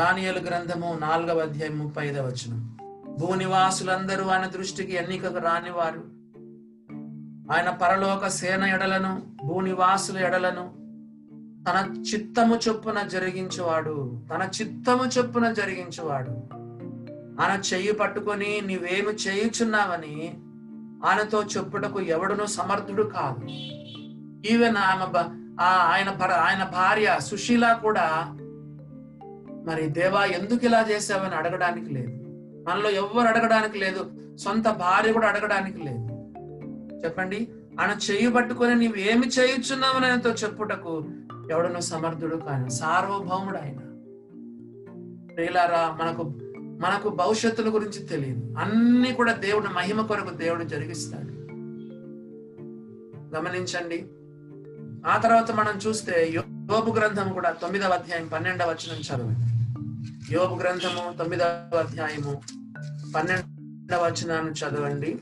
దానియేలు గ్రంథము 4వ అధ్యాయం 35వ వచనం. భూనివాసులందరూ ఆయన దృష్టికి ఎన్నికకు రానివారు, ఆయన పరలోక సేన ఎడలను భూనివాసుల ఎడలను తన చిత్తము చొప్పున జరిగించేవాడు. తన చిత్తము చొప్పున జరిగించేవాడు. ఆయన చెయ్యి పట్టుకొని నీవేమి చేయుచున్నావని ఆయనతో చెప్పుటకు ఎవడునూ సమర్థుడు కాదు. ఈవెన్ ఆయన భార్య సుశీల కూడా మరి దేవా ఎందుకు ఇలా చేసావని అడగడానికి లేదు. మనలో ఎవ్వరు అడగడానికి లేదు, సొంత భార్య కూడా అడగడానికి లేదు. చెప్పండి, ఆయన చెయ్యి పట్టుకొని నీవేమి చేయుచున్నావని ఆయనతో చెప్పుటకు ఎవడనో సమర్థుడు కాని, సార్వభౌముడు ఆయన. ప్రియులారా, మనకు భవిష్యత్తుల గురించి తెలియదు. అన్ని కూడా దేవుడు మహిమ కొరకు దేవుడు జరిగిస్తాడు. గమనించండి. ఆ తర్వాత మనం చూస్తే యోబు గ్రంథం కూడా 9వ అధ్యాయం 12వ వచనం చదవండి. యోబు గ్రంథము 9వ అధ్యాయము 12వ వచనాన్ని చదవండి.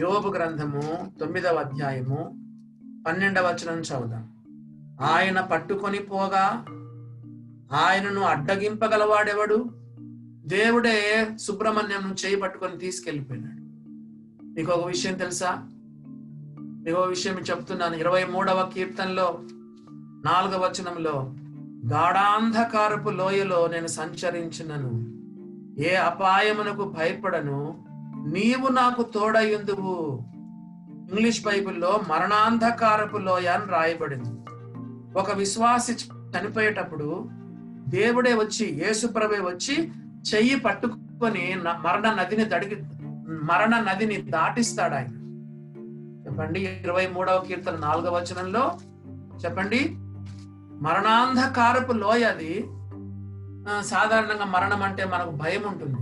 యోబు గ్రంథము 9వ అధ్యాయము 12వ వచనం చదువుదాం. ఆయన పట్టుకొని పోగా ఆయనను అడ్డగింపగలవాడెవడు? దేవుడే సుబ్రహ్మణ్యం చేయి పట్టుకొని తీసుకెళ్ళిపోయినాడు. నీకు ఒక విషయం తెలుసా? నీకు ఒక విషయం చెప్తున్నాను. 23వ కీర్తనలో 4వ వచనంలో, గాఢాంధకారపు లోయలో నేను సంచరించినను, ఏ అపాయమునకు భయపడను, నీవు నాకు తోడయ్యుందువు. ఇంగ్లీష్ బైబిల్లో మరణాంధకారపు లోయ అని రాయబడింది. ఒక విశ్వాసి చనిపోయేటప్పుడు దేవుడే వచ్చి, యేసుప్రభువే వచ్చి చెయ్యి పట్టుకొని మరణ నదిని దాటిస్తాడు ఆయన. చెప్పండి, 23వ కీర్తన 4వ వచనంలో చెప్పండి, మరణాంధకారపు లోయ అది. సాధారణంగా మరణం అంటే మనకు భయం ఉంటుంది.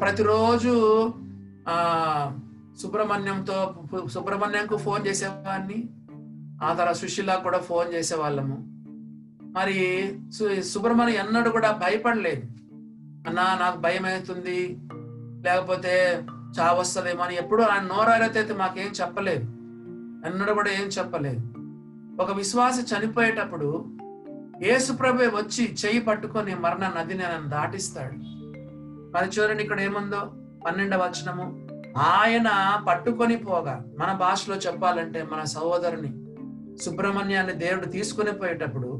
ప్రతిరోజు సుబ్రహ్మణ్యంకు ఫోన్ చేసేవాడిని, ఆ తర్వాత సుశీల కూడా ఫోన్ చేసేవాళ్ళము. మరి సుబ్రహ్మణ్యం ఎన్నడూ కూడా భయపడలేదు. అన్నా నాకు భయం అవుతుంది, లేకపోతే చావు వస్తుందేమో అని ఎప్పుడు ఆయన నోరారైతే మాకేం చెప్పలేదు, ఎన్నడూ కూడా ఏం చెప్పలేదు. ఒక విశ్వాసి చనిపోయేటప్పుడు యేసుప్రభువే వచ్చి చెయ్యి పట్టుకొని మరణ నదిని నన్ను దాటిస్తాడు. మరి చూడండి, ఇక్కడ ఏముందో 12వ వచనము, ఆయన పట్టుకొని పోగా. మన భాషలో చెప్పాలంటే మన సహోదరుని సుబ్రహ్మణ్యాన్ని దేవుడు తీసుకుని పోయేటప్పుడు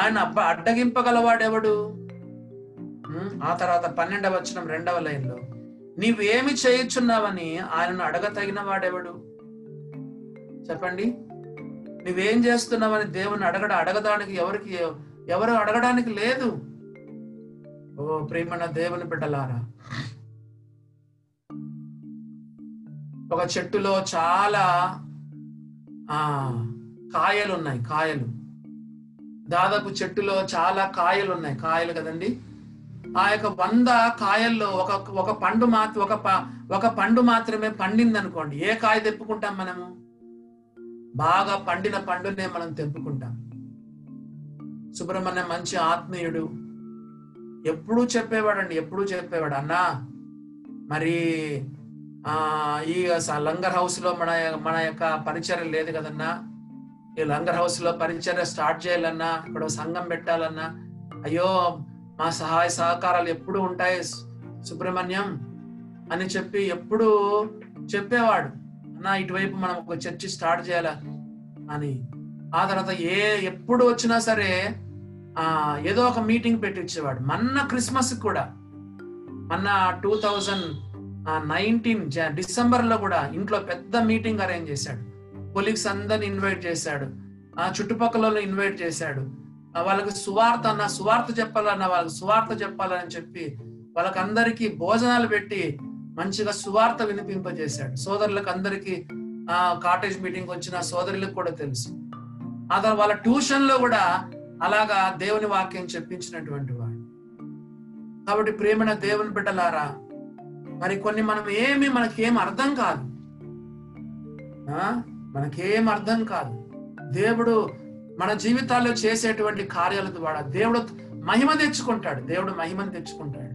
ఆయన అడ్డగింపగలవాడెవడు? ఆ తర్వాత 12వ వచనం 2వ లైన్లో, నీవేమి చేయుచున్నావని ఆయనను అడగతగిన వాడెవడు? చెప్పండి, నువ్వేం చేస్తున్నావని దేవుని అడగడానికి ఎవరు అడగడానికి లేదు. ఓ ప్రేమన దేవుని బిడ్డలారా, ఒక చెట్టులో చాలా కాయలు కదండి. ఆ యొక్క 100 కాయల్లో ఒక పండు మాత్రమే పండింది అనుకోండి, ఏ కాయ తెప్పుకుంటాం మనము? బాగా పండిన పండునే మనం తెప్పుకుంటాం. సుబ్రహ్మణ్యం మంచి ఆత్మీయుడు, ఎప్పుడూ చెప్పేవాడు, అన్నా మరి ఈ లంగర్ హౌస్ లో మన యొక్క పరిచర్య లేదు కదన్నా, ఈ లంగర్ హౌస్ లో పరిచర్య స్టార్ట్ చేయాలన్నా, ఇక్కడ సంఘం పెట్టాలన్నా, అయ్యో మా సహాయ సహకారాలు ఎప్పుడు ఉంటాయి సుబ్రహ్మణ్యం అని చెప్పి ఎప్పుడు చెప్పేవాడు. అన్నా ఇటువైపు మనం ఒక చర్చి స్టార్ట్ చేయాలా అని. ఆ తర్వాత ఎప్పుడు వచ్చినా సరే ఏదో ఒక మీటింగ్ పెట్టించేవాడు. మొన్న క్రిస్మస్ కూడా, మొన్న 2019 డిసెంబర్లో కూడా ఇంట్లో పెద్ద మీటింగ్ అరేంజ్ చేశాడు. కొలీగ్స్ అందరిని ఇన్వైట్ చేశాడు, ఆ చుట్టుపక్కల ఇన్వైట్ చేశాడు. వాళ్ళకి సువార్త చెప్పాలని చెప్పి వాళ్ళకందరికీ భోజనాలు పెట్టి మంచిగా సువార్త వినిపింపజేశాడు. సోదరులకు అందరికీ ఆ కాటేజ్ మీటింగ్ వచ్చిన సోదరులకు కూడా తెలుసు. ఆ తర్వాత వాళ్ళ ట్యూషన్లో కూడా అలాగా దేవుని వాక్యం చెప్పించినటువంటి వాడు. కాబట్టి ప్రేమన దేవుని బిడ్డలారా, మరి కొన్ని మనకేం అర్థం కాదు. దేవుడు మన జీవితాల్లో చేసేటువంటి కార్యాల ద్వారా దేవుడు మహిమ తెచ్చుకుంటాడు. దేవుడు మహిమను తెచ్చుకుంటాడు.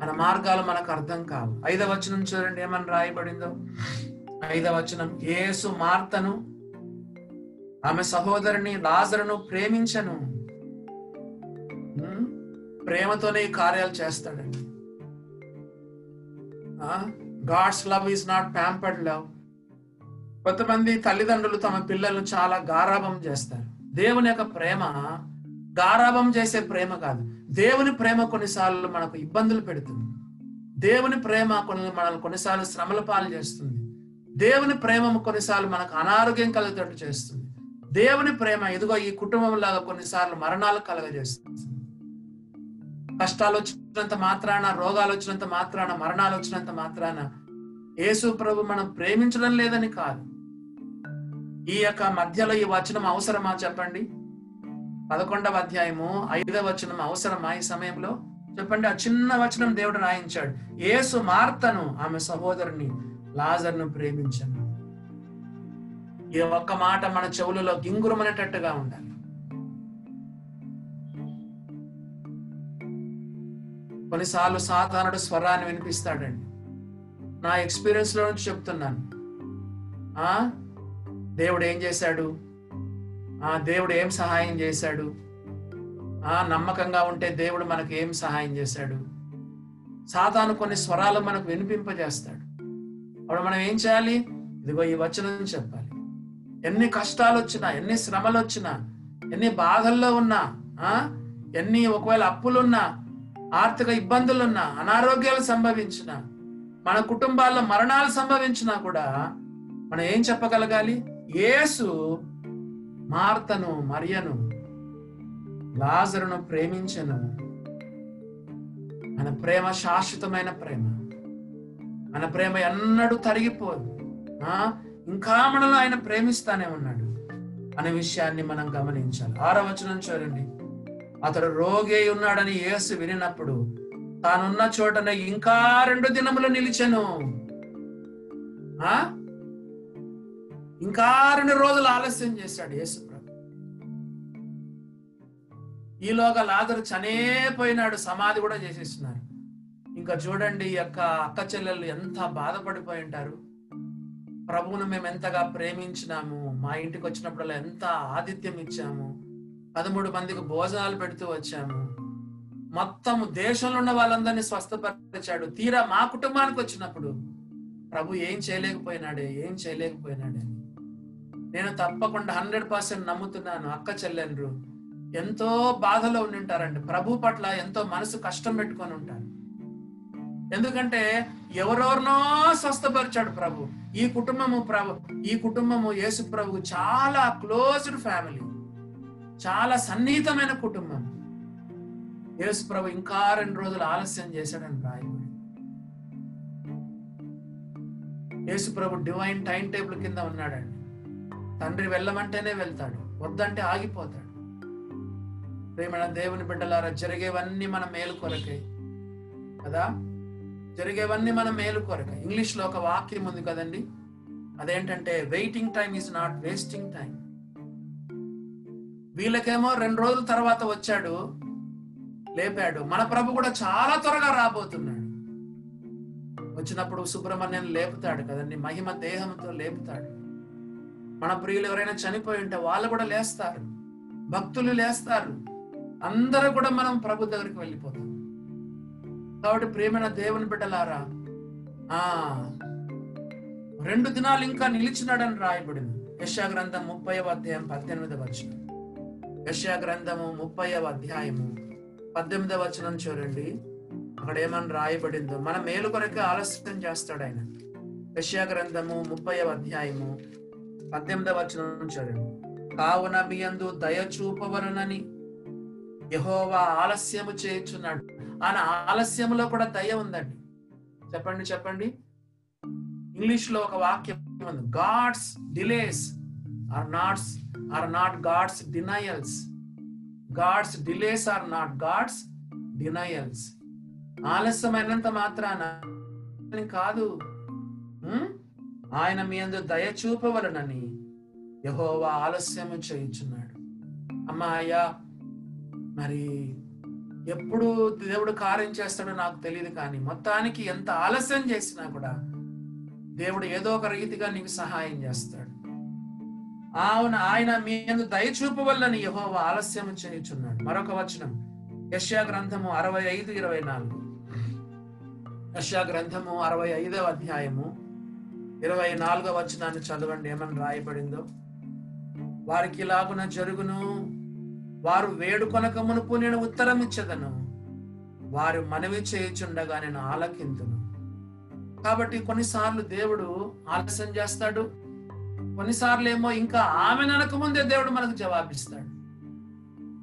మన మార్గాలు మనకు అర్థం కావు. 5వ వచనం చూడండి ఏమని రాయబడిందో. 5వ వచనం, యేసు మార్తను ఆమె సహోదరుని లాజరును ప్రేమించను. ప్రేమతోనే ఈ కార్యాలు చేస్తాడండి. God's love is not pampered love. కొంతమంది తల్లిదండ్రులు తమ పిల్లలను చాలా గారాభం చేస్తారు. దేవుని యొక్క ప్రేమ గారాభం చేసే ప్రేమ కాదు. దేవుని ప్రేమ కొన్నిసార్లు మనకు ఇబ్బందులు పెడుతుంది. దేవుని ప్రేమ మనల్ని కొన్నిసార్లు శ్రమల పాలు చేస్తుంది. దేవుని ప్రేమ కొన్నిసార్లు మనకు అనారోగ్యం కలుగుతట్టు చేస్తుంది. దేవుని ప్రేమ ఇదిగో ఈ కుటుంబం లాగా కొన్నిసార్లు మరణాలు కలగజేస్తుంది. కష్టాలు వచ్చినంత మాత్రాన, రోగాలు వచ్చినంత మాత్రాన, మరణాలు వచ్చినంత మాత్రాన యేసు ప్రభు మనం ప్రేమించడం లేదని కాదు. ఈ యొక్క మధ్యలో ఈ వచనం అవసరమా చెప్పండి? 11వ అధ్యాయము 5వ వచనం అవసరమా ఈ సమయంలో చెప్పండి? ఆ చిన్న వచనం దేవుడు రాయించాడు, యేసు మార్తను ఆమె సహోదరుని లాజరును ప్రేమించను. ఈ ఒక్క మాట మన చెవులలో గింగురుమనేటట్టుగా ఉండాలి. కొన్నిసార్లు సాధారణ స్వరాన్ని వినిపిస్తాడండి. నా ఎక్స్పీరియన్స్ లో నుంచి చెప్తున్నాను. దేవుడు ఏం చేశాడు, దేవుడు ఏం సహాయం చేశాడు, నమ్మకంగా ఉంటే దేవుడు మనకు ఏం సహాయం చేశాడు. సాతాను కొన్ని స్వరాలు మనకు వినిపింపజేస్తాడు. అప్పుడు మనం ఏం చేయాలి? ఇదిగో ఈ వచనం చెప్పాలి. ఎన్ని కష్టాలు వచ్చినా, ఎన్ని శ్రమలు వచ్చినా, ఎన్ని బాధల్లో ఉన్నా, ఎన్ని ఒకవేళ అప్పులున్నా, ఆర్థిక ఇబ్బందులున్నా, అనారోగ్యాలు సంభవించినా, మన కుటుంబాల్లో మరణాలు సంభవించినా కూడా మనం ఏం చెప్పగలగాలి? యేసు మార్తను మరియను లాజరును ప్రేమించెను. మన ప్రేమ శాశ్వతమైన ప్రేమ. మన ప్రేమ ఎన్నడూ తరిగిపోదు. ఇంకా మనలో ఆయన ప్రేమిస్తానే ఉన్నాడు అనే విషయాన్ని మనం గమనించాలి. 6వ వచనం చూడండి, అతడు రోగి ఉన్నాడని యేసు వినినప్పుడు తానున్న చోటనే ఇంకా 2 దినములు నిలిచెను. ఇంకా 2 రోజులు ఆలస్యం చేశాడు యేసు ప్రభు. ఈలోగా లాజరు చనిపోయినాడు, సమాధి కూడా చేసేస్తున్నారు. ఇంకా చూడండి, ఈ యొక్క అక్క చెల్లెళ్ళు ఎంత బాధపడిపోయి ఉంటారు. ప్రభువును మేము ఎంతగా ప్రేమించినాము, మా ఇంటికి వచ్చినప్పుడల్లా ఎంత ఆతిథ్యం ఇచ్చాము, 13 మందికి భోజనాలు పెడుతూ వచ్చాము, మొత్తం దేశంలో ఉన్న వాళ్ళందరినీ స్వస్థపరిచాడు, తీరా మా కుటుంబానికి వచ్చినప్పుడు ప్రభు ఏం చేయలేకపోయినాడే. నేను తప్పకుండా 100% నమ్ముతున్నాను, అక్క చెల్లెండ్రు ఎంతో బాధలో ఉండి ఉంటారండి. ప్రభు పట్ల ఎంతో మనసు కష్టం పెట్టుకొని ఉంటారు. ఎందుకంటే ఎవరెవరినో స్వస్థపరిచాడు ప్రభు. ఈ కుటుంబము యేసు ప్రభువు చాలా క్లోజ్డ్ ఫ్యామిలీ, చాలా సన్నిహితమైన కుటుంబం. యేసు ప్రభు ఇంకా 2 రోజులు ఆలస్యం చేశాడని రాయబడింది. యేసు ప్రభు డివైన్ టైం టేబుల్ కింద ఉన్నాడండి. తండ్రి వెళ్ళమంటేనే వెళ్తాడు, వద్దంటే ఆగిపోతాడు. ప్రేమ దేవుని బిడ్డలారా, జరిగేవన్నీ మన మేలు కొరకే కదా. ఇంగ్లీష్లో ఒక వాక్యం ఉంది కదండి, అదేంటంటే waiting time is not wasting time. వీళ్ళకేమో 2 రోజుల తర్వాత వచ్చాడు, లేపాడు. మన ప్రభు కూడా చాలా త్వరగా రాబోతున్నాడు. వచ్చినప్పుడు సుబ్రహ్మణ్యం లేపుతాడు కదండి, మహిమ దేహంతో లేపుతాడు. మన ప్రియులు ఎవరైనా చనిపోయి ఉంటే వాళ్ళు కూడా లేస్తారు, భక్తులు లేస్తారు, అందరూ కూడా మనం ప్రభు దగ్గరికి వెళ్ళిపోతాం. కాబట్టి ప్రేమైన దేవుని బిడ్డలారా, 2 దినాలు ఇంకా నిలిచినాడని రాయబడింది. యెషయా గ్రంథం 30వ అధ్యాయం 18వ వచనం. యెషయా గ్రంథము 30వ అధ్యాయము 18వ వచనం చూడండి, అక్కడ ఏమని రాయబడిందో. మన మేలు కొరకే ఆలస్యం చేస్తాడు ఆయన. యెషయా గ్రంథము 30వ అధ్యాయము 18వ వచనం చూడండి, కావున మీ యందు దయ చూపవలనని యెహోవా ఆలస్యము చేయుచున్నాడు. ఆయన ఆలస్యంలో కూడా దయ ఉందండి. చెప్పండి. ఇంగ్లీష్ లో ఒక వాక్యం ఉంది, God's delays are not God's denials. God's delays are not God's denials. ఆలస్యమైనంత మాత్రాన కాదు, ఆయన మీ యందు దయ చూపవలనని యెహోవా ఆలస్యం చేయించున్నాడు. అమ్మాయ్యా, మరి ఎప్పుడు దేవుడు కార్యం చేస్తాడో నాకు తెలియదు, కానీ మొత్తానికి ఎంత ఆలస్యం చేసినా కూడా దేవుడు ఏదో ఒక రీతిగా నీకు సహాయం చేస్తాడు. అవును, ఆయన మీ యందు దయచూపు వల్లని యెహోవా ఆలస్యం చేయించున్నాడు. మరొక వచనం యెషయా గ్రంథము 65:24. యెషయా గ్రంథము 65:24 చదవండి, ఏమని రాయబడిందో. వారికి ఇలాగున జరుగును, వారు వేడుకొనక మునుపు నేను ఉత్తరం ఇచ్చదను, వారు మనవి చేయుచుండగా నేను ఆలకింతును. కాబట్టి కొన్నిసార్లు దేవుడు ఆలస్యం చేస్తాడు, కొన్నిసార్లు ఏమో ఇంకా ఆమెను అనకముందే దేవుడు మనకు జవాబిస్తాడు.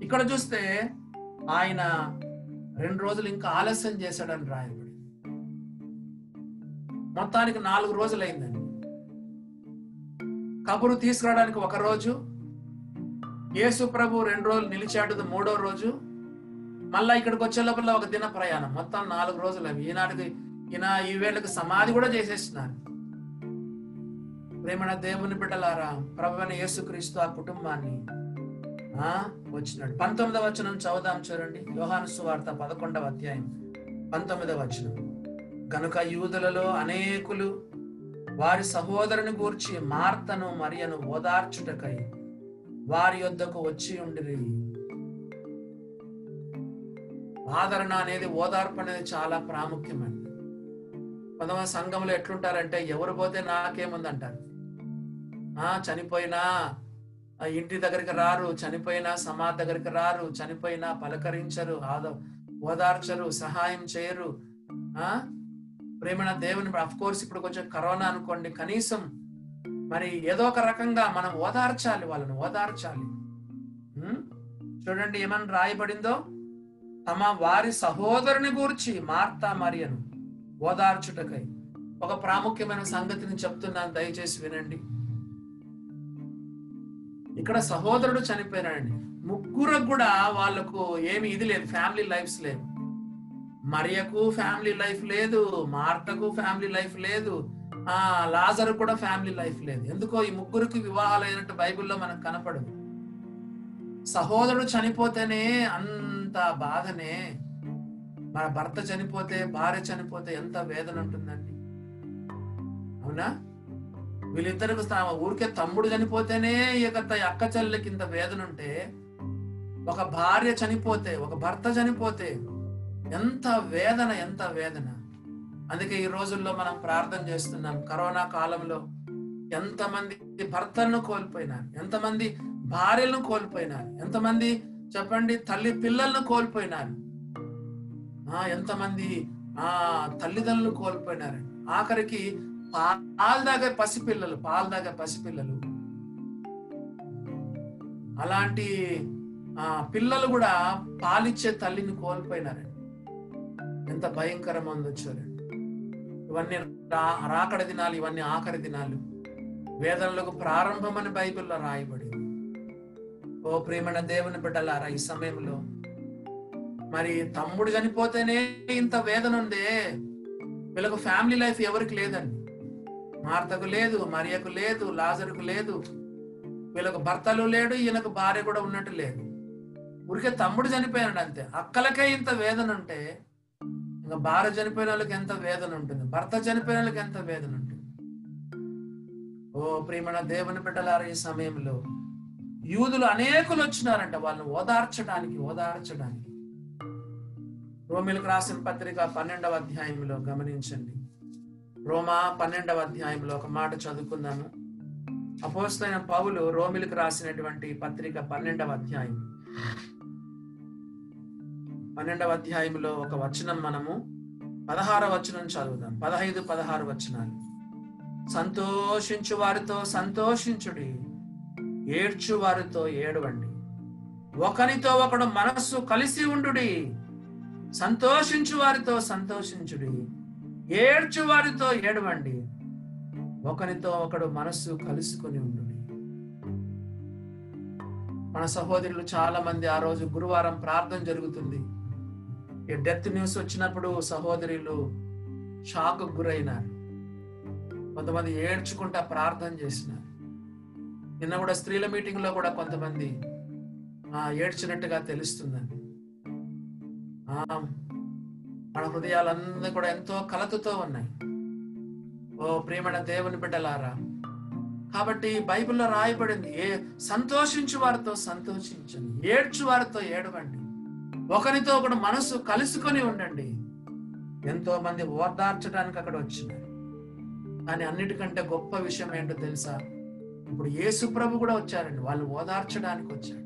ఇక్కడ చూస్తే ఆయన 2 రోజులు ఇంకా ఆలస్యం చేశాడని రాయబడింది. మొత్తానికి 4 రోజులు అయిందండి. కబురు తీసుకురావడానికి 1 రోజు, యేసు ప్రభు 2 రోజులు నిలిచాడు, 3వ రోజు, మళ్ళా ఇక్కడికి వచ్చే లోపల 1 దిన ప్రయాణం, మొత్తం 4 రోజులు అవి. ఈనాటికి ఈ వేళకు సమాధి కూడా చేసేస్తున్నారు. ప్రేమణ దేవుని బిడ్డలారా, ప్రభువైన యేసుక్రీస్తు ఆ కుటుంబాన్ని వచ్చినాడు. 19వ వచనం చదువుదాం చూడండి, యోహాను సువార్త 11వ అధ్యాయం 19వ వచనం. కనుక యూదులలో అనేకులు వారి సహోదరుని గూర్చి మార్తను మరియను ఓదార్చుటకై వారి యొద్దకు వచ్చి ఉండిరి. ఆదరణ అనేది, ఓదార్పు అనేది చాలా ప్రాముఖ్యమైనది. కొంతమంది సంఘంలో ఎట్లుంటారంటే, ఎవరు పోతే నాకేముందంటారు, చనిపోయినా ఇంటి దగ్గరికి రారు, చనిపోయినా సమాధి దగ్గరికి రారు, చనిపోయినా పలకరించరు, ఓదార్చరు, సహాయం చేయరు. ప్రేమణ దేవుని, అఫ్ కోర్స్ ఇప్పుడు కొంచెం కరోనా అనుకోండి, కనీసం మరి ఏదో ఒక రకంగా మనం ఓదార్చాలి, వాళ్ళని ఓదార్చాలి. చూడండి ఏమని రాయబడిందో, తమ వారి సహోదరుని గూర్చి మార్త మరియను ఓదార్చుటకై. ఒక ప్రాముఖ్యమైన సంగతిని చెప్తున్నాను, దయచేసి వినండి. ఇక్కడ సహోదరుడు చనిపోయినాడండి, 3కు కూడా వాళ్ళకు ఏమి ఇది లేదు, ఫ్యామిలీ లైఫ్స్ లేవు. మరియకు ఫ్యామిలీ లైఫ్ లేదు, మార్తకు ఫ్యామిలీ లైఫ్ లేదు, లాజరు కూడా ఫ్యామిలీ లైఫ్ లేదు. ఎందుకో ఈ 3కి వివాహాలు అయినట్టు బైబిల్లో మనకు కనపడదు. సహోదరుడు చనిపోతేనే అంత బాధనే, మన భర్త చనిపోతే, భార్య చనిపోతే ఎంత వేదన ఉంటుందండి, అవునా? వీళ్ళిద్దరికి ఊరికే తమ్ముడు చనిపోతేనే ఇక అక్క చెల్లెలకి ఇంత వేదన ఉంటే, ఒక భార్య చనిపోతే, ఒక భర్త చనిపోతే ఎంత వేదన, ఎంత వేదన. అందుకే ఈ రోజుల్లో మనం ప్రార్థన చేస్తున్నాం. కరోనా కాలంలో ఎంతమంది భర్తలను కోల్పోయినారు, ఎంతమంది భార్యలను కోల్పోయినారు, ఎంతమంది చెప్పండి తల్లి పిల్లలను కోల్పోయినారు, ఎంతమంది తల్లిదండ్రులు కోల్పోయినారు. ఆఖరికి పాలు తాగే పసిపిల్లలు, అలాంటి పిల్లలు కూడా పాలిచ్చే తల్లిని కోల్పోయినారండి. ఎంత భయంకరం అందొచ్చారండి. ఇవన్నీ రాకడ దినాలు, ఇవన్నీ ఆఖరి దినాలు, వేదనలకు ప్రారంభం అని బైబిల్లో రాయబడింది. ఓ ప్రేమణ దేవుని బిడ్డలారా, ఈ సమయంలో మరి తమ్ముడు చనిపోతేనే ఇంత వేదన ఉందే, వీళ్ళకు ఫ్యామిలీ లైఫ్ ఎవరికి లేదండి. మార్తకు లేదు, మరియకు లేదు, లాజరుకు లేదు. వీళ్ళకు భర్తలు లేడు, ఈయనకు భార్య కూడా ఉన్నట్టు లేదు. ఊరికే తమ్ముడు చనిపోయినాడు అంతే. అక్కలకే ఇంత వేదన ఉంటే, ఇంకా భార్య చనిపోయిన వాళ్ళకి ఎంత వేదన ఉంటుంది, భర్త చనిపోయిన వాళ్ళకి ఎంత వేదన ఉంటుంది. ఓ ప్రియమైన దేవుని బిడ్డలారా, ఈ సమయంలో యూదులు అనేకులు వచ్చినారంట వాళ్ళని ఓదార్చడానికి. రోమీలకు రాసిన పత్రిక 12వ అధ్యాయంలో గమనించండి. రోమా 12వ అధ్యాయంలో ఒక మాట చదువుకుందాము. అపోస్తలైన పౌలు రోమీలకు రాసినటువంటి పత్రిక 12వ అధ్యాయంలో ఒక వచనం, మనము 16వ వచనం చదువుదాం. 15, 16 వచనాలు. సంతోషించు వారితో సంతోషించుడి, ఏడ్చు వారితో ఏడవండి, ఒకరితో ఒకడు మనస్సు కలిసి ఉండుడి, సంతోషించు వారితో సంతోషించుడి, ఏడ్చు వారితో ఏడవండి, ఒకరితో ఒకడు మనస్సు కలుసుకుని ఉండు. మన సహోదరులు చాలా మంది ఆ రోజు గురువారం ప్రార్థన జరుగుతుంది, ఈ డెత్ న్యూస్ వచ్చినప్పుడు సహోదరులు షాక్ గురైనారు. కొంతమంది ఏడ్చుకుంటా ప్రార్థన చేసినారు. నిన్న కూడా స్త్రీల మీటింగ్ లో కూడా కొంతమంది ఏడ్చినట్టుగా తెలుస్తుందండి. మన హృదయాలన్నీ కూడా ఎంతో కలతతో ఉన్నాయి. ఓ ప్రేమణ దేవుని బిడ్డలారా, కాబట్టి బైబిల్లో రాయబడింది, ఏ సంతోషించు వారితో సంతోషించండి, ఏడ్చు వారితో ఏడవండి, ఒకరితో ఒకడు మనసు కలుసుకొని ఉండండి. ఎంతో మంది ఓదార్చడానికి అక్కడ వచ్చినారు. కానీ అన్నిటికంటే గొప్ప విషయం ఏంటో తెలుసా? ఇప్పుడు యేసు ప్రభు కూడా వచ్చారండి, వాళ్ళు ఓదార్చడానికి వచ్చాడు.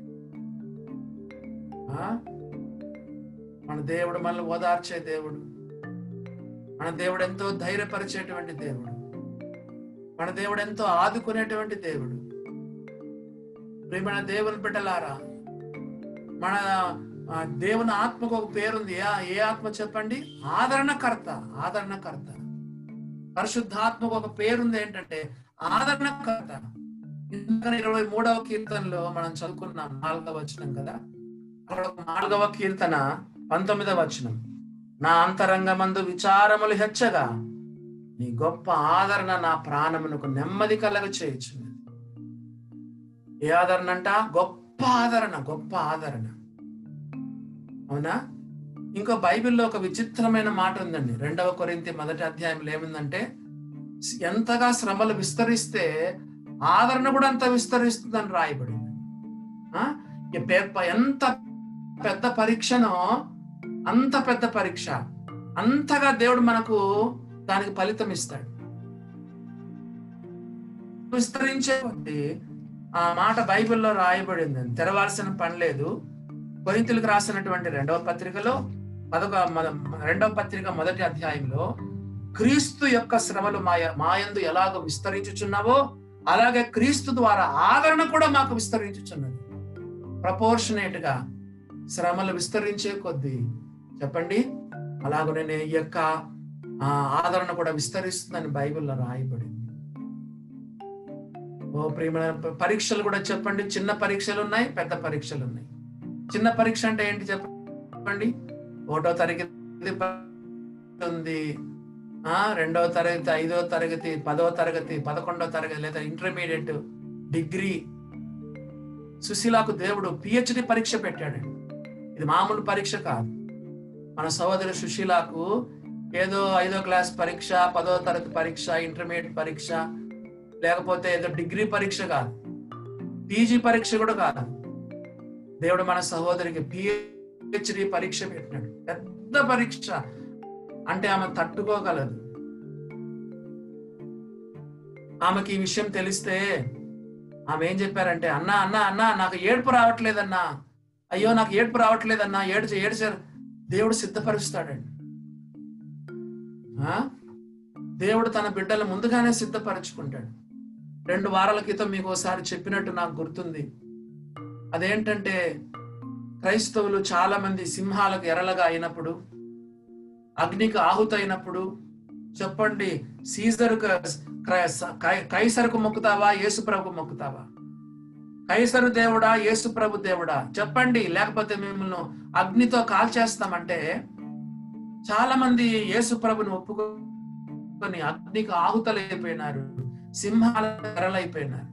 మన దేవుడు మనల్ని ఓదార్చే దేవుడు, మన దేవుడు ఎంతో ధైర్యపరిచేటువంటి దేవుడు, మన దేవుడు ఎంతో ఆదుకునేటువంటి దేవుడు. ప్రియమైన దేవుని బిడ్డలారా, మన దేవుని ఆత్మకు ఒక పేరుంది. ఏ ఆత్మ చెప్పండి? ఆదరణకర్త. ఆదరణకర్త పరిశుద్ధాత్మకు ఒక పేరుంది, ఏంటంటే ఆదరణకర్త. 23వ కీర్తనలో మనం చదువుకున్నాం 4వ వచనం కదా. అక్కడ 4వ కీర్తన 19వ వచనం, నా అంతరంగమందు విచారములు హెచ్చగా నీ గొప్ప ఆదరణ నా ప్రాణమునకు నెమ్మది కలగ చేయుచున్నది. ఏ ఆదరణ అంట? గొప్ప ఆదరణ, గొప్ప ఆదరణ. అవునా? ఇంకో బైబిల్లో ఒక విచిత్రమైన మాట ఉందండి. 2వ కొరింథీ 1వ అధ్యాయంలో ఏముందంటే, ఎంతగా శ్రమలు విస్తరిస్తే ఆదరణ కూడా అంత విస్తరిస్తుందని రాయబడింది. ఎంత పెద్ద పరీక్షనో అంత పెద్ద పరీక్ష, అంతగా దేవుడు మనకు దానికి ఫలితం ఇస్తాడు. విస్తరించే కొద్ది ఆ మాట బైబిల్లో రాయబడింది, తెరవాల్సిన పని లేదు. కొరింథీలకు రాసినటువంటి 2వ పత్రిక 1 మొదటి అధ్యాయంలో, క్రీస్తు యొక్క శ్రమలు మాయందు ఎలాగో విస్తరించుచున్నావో అలాగే క్రీస్తు ద్వారా ఆదరణ కూడా మాకు విస్తరించుచున్నది. ప్రపోర్షనేట్ గా శ్రమలు విస్తరించే కొద్దీ చెప్పండి, అలాగనే ఈ యొక్క ఆదరణ కూడా విస్తరిస్తుందని బైబిల్లో రాయబడింది. ఓ ప్రియమైన, పరీక్షలు కూడా చెప్పండి, చిన్న పరీక్షలు ఉన్నాయి, పెద్ద పరీక్షలు ఉన్నాయి. చిన్న పరీక్ష అంటే ఏంటి చెప్పండి? 1వ తరగతి ఉంది, 2వ తరగతి, 5వ తరగతి, 10వ తరగతి, 11వ తరగతి, లేదా ఇంటర్మీడియట్, డిగ్రీ. సుశీలకు దేవుడు PhD పరీక్ష పెట్టాడండి. ఇది మామూలు పరీక్ష కాదు. మన సోదరు సుశీలకు ఏదో 5వ క్లాస్ పరీక్ష, 10వ తరగతి పరీక్ష, ఇంటర్మీడియట్ పరీక్ష, లేకపోతే ఏదో డిగ్రీ పరీక్ష కాదు, PG పరీక్ష కూడా కాదు. దేవుడు మన సహోదరికి PhD పరీక్ష పెట్టినాడు. పెద్ద పరీక్ష అంటే ఆమె తట్టుకోగలదు. ఆమెకి ఈ విషయం తెలిస్తే ఆమె ఏం చెప్పారంటే, అన్నా నాకు ఏడుపు రావట్లేదన్నా, అయ్యో నాకు ఏడుపు రావట్లేదన్నా, ఏడ్చారు. దేవుడు సిద్ధపరుస్తాడండి. దేవుడు తన బిడ్డలు ముందుగానే సిద్ధపరచుకుంటాడు. 2 వారాల క్రితం మీకు ఒకసారి చెప్పినట్టు నాకు గుర్తుంది. అదేంటంటే, క్రైస్తవులు చాలా మంది సింహాలకు ఎరలుగా అయినప్పుడు, అగ్నికి ఆహుతైనప్పుడు చెప్పండి, సీజరుకు కైసరుకు మొక్కుతావా, యేసు ప్రభుకు మొక్కుతావా? కైసరు దేవుడా, యేసు ప్రభు దేవుడా చెప్పండి, లేకపోతే మిమ్మల్ని అగ్నితో కాల్చేస్తామంటే చాలా మంది యేసు ప్రభుని ఒప్పుకొని అగ్నికి ఆహుతలైపోయినారు, సింహాల ఎరలైపోయినారు.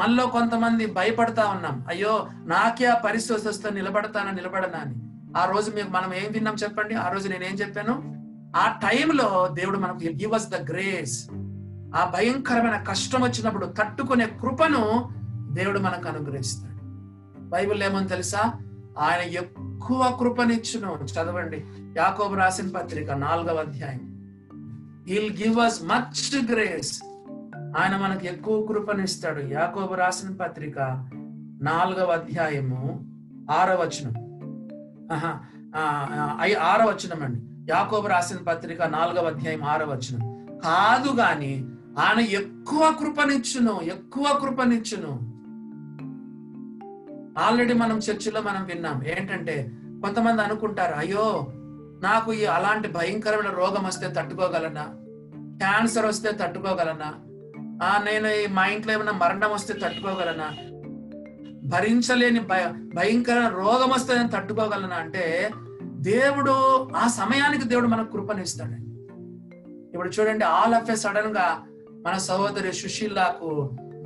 మనలో కొంతమంది భయపడతా ఉన్నాం, అయ్యో నాకే ఆ పరిస్థితి వస్తే నిలబడనా అని. ఆ రోజు మీకు మనం ఏం విన్నాం చెప్పండి? ఆ రోజు నేనేం చెప్పాను? ఆ టైంలో దేవుడు మనకు గివ్ us the grace, ఆ భయంకరమైన కష్టం వచ్చినప్పుడు తట్టుకునే కృపను దేవుడు మనకు అనుగ్రహిస్తాడు. బైబిల్ ఏమని తెలుసా? ఆయన ఎక్కువ కృపనిచ్చును. చదవండి యాకోబు రాసిన పత్రిక 4వ అధ్యాయం, he'll give us much grace. ఆయన మనకు ఎక్కువ కృపనిస్తాడు. యాకోబు రాసిన పత్రిక 4వ అధ్యాయము 6వ వచనం, 6వ వచనం అండి. యాకోబు రాసిన పత్రిక 4వ అధ్యాయం 6వ వచనం, కాదు గాని ఆయన ఎక్కువ కృపనిచ్చును. ఆల్రెడీ మనం చర్చిలో మనం విన్నాం. ఏంటంటే కొంతమంది అనుకుంటారు, అయ్యో నాకు అలాంటి భయంకరమైన రోగం వస్తే తట్టుకోగలనా, క్యాన్సర్ వస్తే తట్టుకోగలనా, నేను మా ఇంట్లో ఏమైనా మరణం వస్తే తట్టుకోగలనా, భరించలేని భయంకర రోగం వస్తే నేను తట్టుకోగలనా అంటే, దేవుడు ఆ సమయానికి దేవుడు మనకు కృపనిస్తాడు. ఇప్పుడు చూడండి, ఆల్ ఆఫ్ ఏ సడన్ గా మన సహోదరి సుశీలకు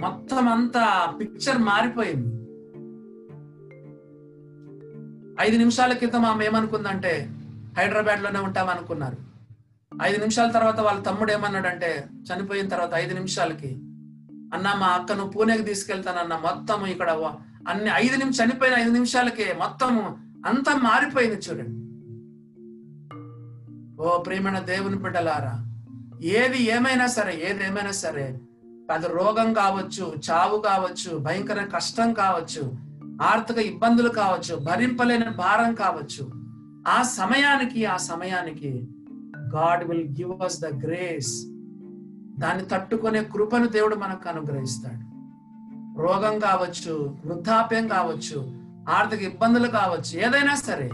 మొత్తం అంతా పిక్చర్ మారిపోయింది. 5 నిమిషాల క్రితం ఆమె ఏమనుకుందంటే హైదరాబాద్ లోనే ఉంటామనుకున్నారు. 5 నిమిషాల తర్వాత వాళ్ళ తమ్ముడు ఏమన్నాడంటే, చనిపోయిన తర్వాత 5 నిమిషాలకి, అన్న మా అక్కను పూణేకి తీసుకెళ్తానన్న. మొత్తం ఇక్కడ అన్ని 5 నిమిషాలు, చనిపోయిన 5 నిమిషాలకే మొత్తం అంతా మారిపోయింది. చూడండి, ఓ ప్రియమైన దేవుని బిడ్డలారా, ఏది ఏమైనా సరే, ఏదేమైనా సరే, అది రోగం కావచ్చు, చావు కావచ్చు, భయంకర కష్టం కావచ్చు, ఆర్థిక ఇబ్బందులు కావచ్చు, భరింపలేని భారం కావచ్చు, ఆ సమయానికి God will give us the grace. దాన్ని తట్టుకునే కృపను దేవుడు మనకు అనుగ్రహిస్తాడు. రోగం కావచ్చు, వృద్ధాప్యం కావచ్చు, ఆర్థిక ఇబ్బందులు కావచ్చు, ఏదైనా సరే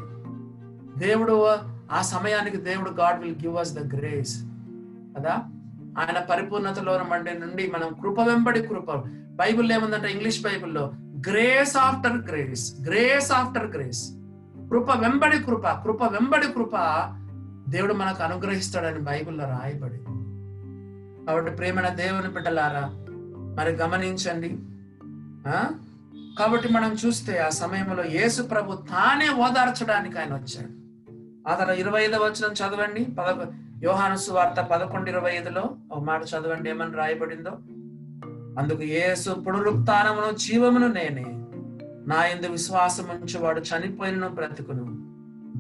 దేవుడు ఆ సమయానికి దేవుడు God will give us the grace కదా. ఆయన పరిపూర్ణతలో నుండి మనం కృప వెంబడి కృప. బైబిల్లో ఏముందంటే, ఇంగ్లీష్ బైబిల్లో grace after grace, grace after grace, కృప వెంబడి కృప, కృప వెంబడి కృప దేవుడు మనకు అనుగ్రహిస్తాడని బైబిల్లో రాయబడి. కాబట్టి ప్రేమైన దేవుని బిడ్డలారా, మరి గమనించండి. కాబట్టి మనం చూస్తే ఆ సమయంలో యేసు ప్రభు తానే ఓదార్చడానికి ఆయన వచ్చాడు. ఆ తర్వాత 25వ వచనం చదవండి. యోహాను సువార్త 11:25లో ఒక మాట చదవండి, ఏమని రాయబడిందో. అందుకు యేసు, పునరుత్థానమును జీవమును నేనే, నా యందు విశ్వాసముంచువాడు చనిపోయినను బ్రతుకును,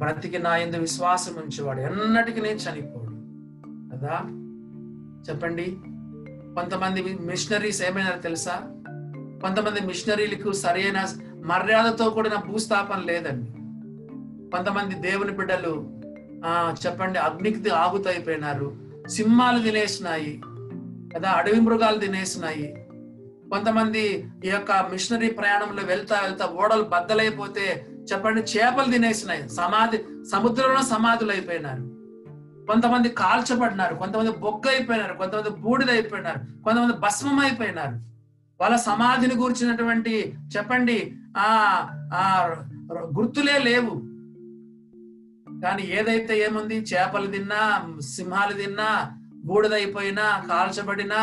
బ్రతికి నా యందు విశ్వాసముంచువాడు ఎన్నటికీ నేను చనిపోడు కదా. చెప్పండి, కొంతమంది మిషనరీస్ ఏమైనా తెలుసా, కొంతమంది మిషనరీలకు సరైన మర్యాదతో కూడిన భూస్థాపన లేదండి. కొంతమంది దేవుని బిడ్డలు చెప్పండి అగ్నికి ఆగుతైపోయినారు, సింహాలు తినేసినాయి కదా, అడవి మృగాలు తినేసినాయి. కొంతమంది ఈ యొక్క మిషనరీ ప్రయాణంలో వెళ్తా ఓడలు బద్దలైపోతే చెప్పండి చేపలు తినేసినాయి, సముద్రంలో సమాధులు అయిపోయినారు. కొంతమంది కాల్చబడినారు, కొంతమంది బొగ్గ అయిపోయినారు, కొంతమంది బూడిద అయిపోయినారు, కొంతమంది భస్మం అయిపోయినారు. వాళ్ళ సమాధిని కూర్చున్నటువంటి చెప్పండి ఆ గుర్తులే లేవు. కానీ ఏదైతే ఏముంది, చేపలు తిన్నా, సింహాలు తిన్నా, బూడిదైపోయినా, కాల్చబడినా,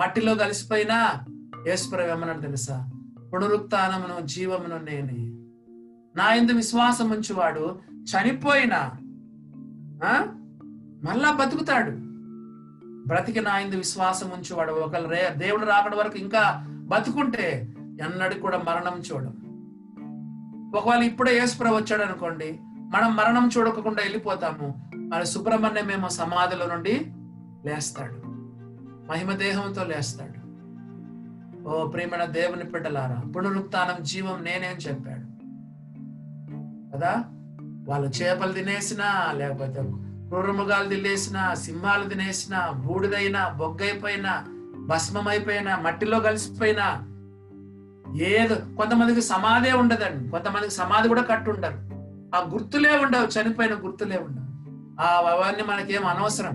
మట్టిలో కలిసిపోయినా యేసుప్రభు ఏమన్నాడు తెలుసా, పునరుత్థానమును జీవమును నేనే, నా యందు విశ్వాసం ఉంచువాడు చనిపోయినా మళ్ళా బతుకుతాడు, బ్రతికి నా యందు విశ్వాసం ఉంచువాడు ఒకవేళ దేవుడు రాకడ వరకు ఇంకా బతుకుంటే ఎన్నడూ కూడా మరణం చూడడం. ఒకవేళ ఇప్పుడే యేసుప్రభు వచ్చాడు అనుకోండి, మనం మరణం చూడకుండా వెళ్ళిపోతాము. మరి సుబ్రహ్మణ్యం మేము సమాధిలో నుండి లేస్తాడు, మహిమదేహంతో లేస్తాడు. ఓ ప్రియమైన దేవుని బిడ్డలారా, పునరుత్థానం జీవం నేనేం చెప్పాడు కదా. వాళ్ళు చేపలు తినేసినా, లేకపోతే క్రూరమృగాలు తినేసినా, సింహాలు తినేసినా, బూడిదైనా, బొగ్గైపోయినా, భస్మమైపోయినా, మట్టిలో కలిసిపోయినా, ఏదో కొంతమందికి సమాధే ఉండదండి, కొంతమందికి సమాధి కూడా కట్టు ఉండరు, ఆ గుర్తులే ఉండవు, చనిపోయిన గుర్తులే ఉండవు. ఆ అవన్నీ మనకేం అనవసరం.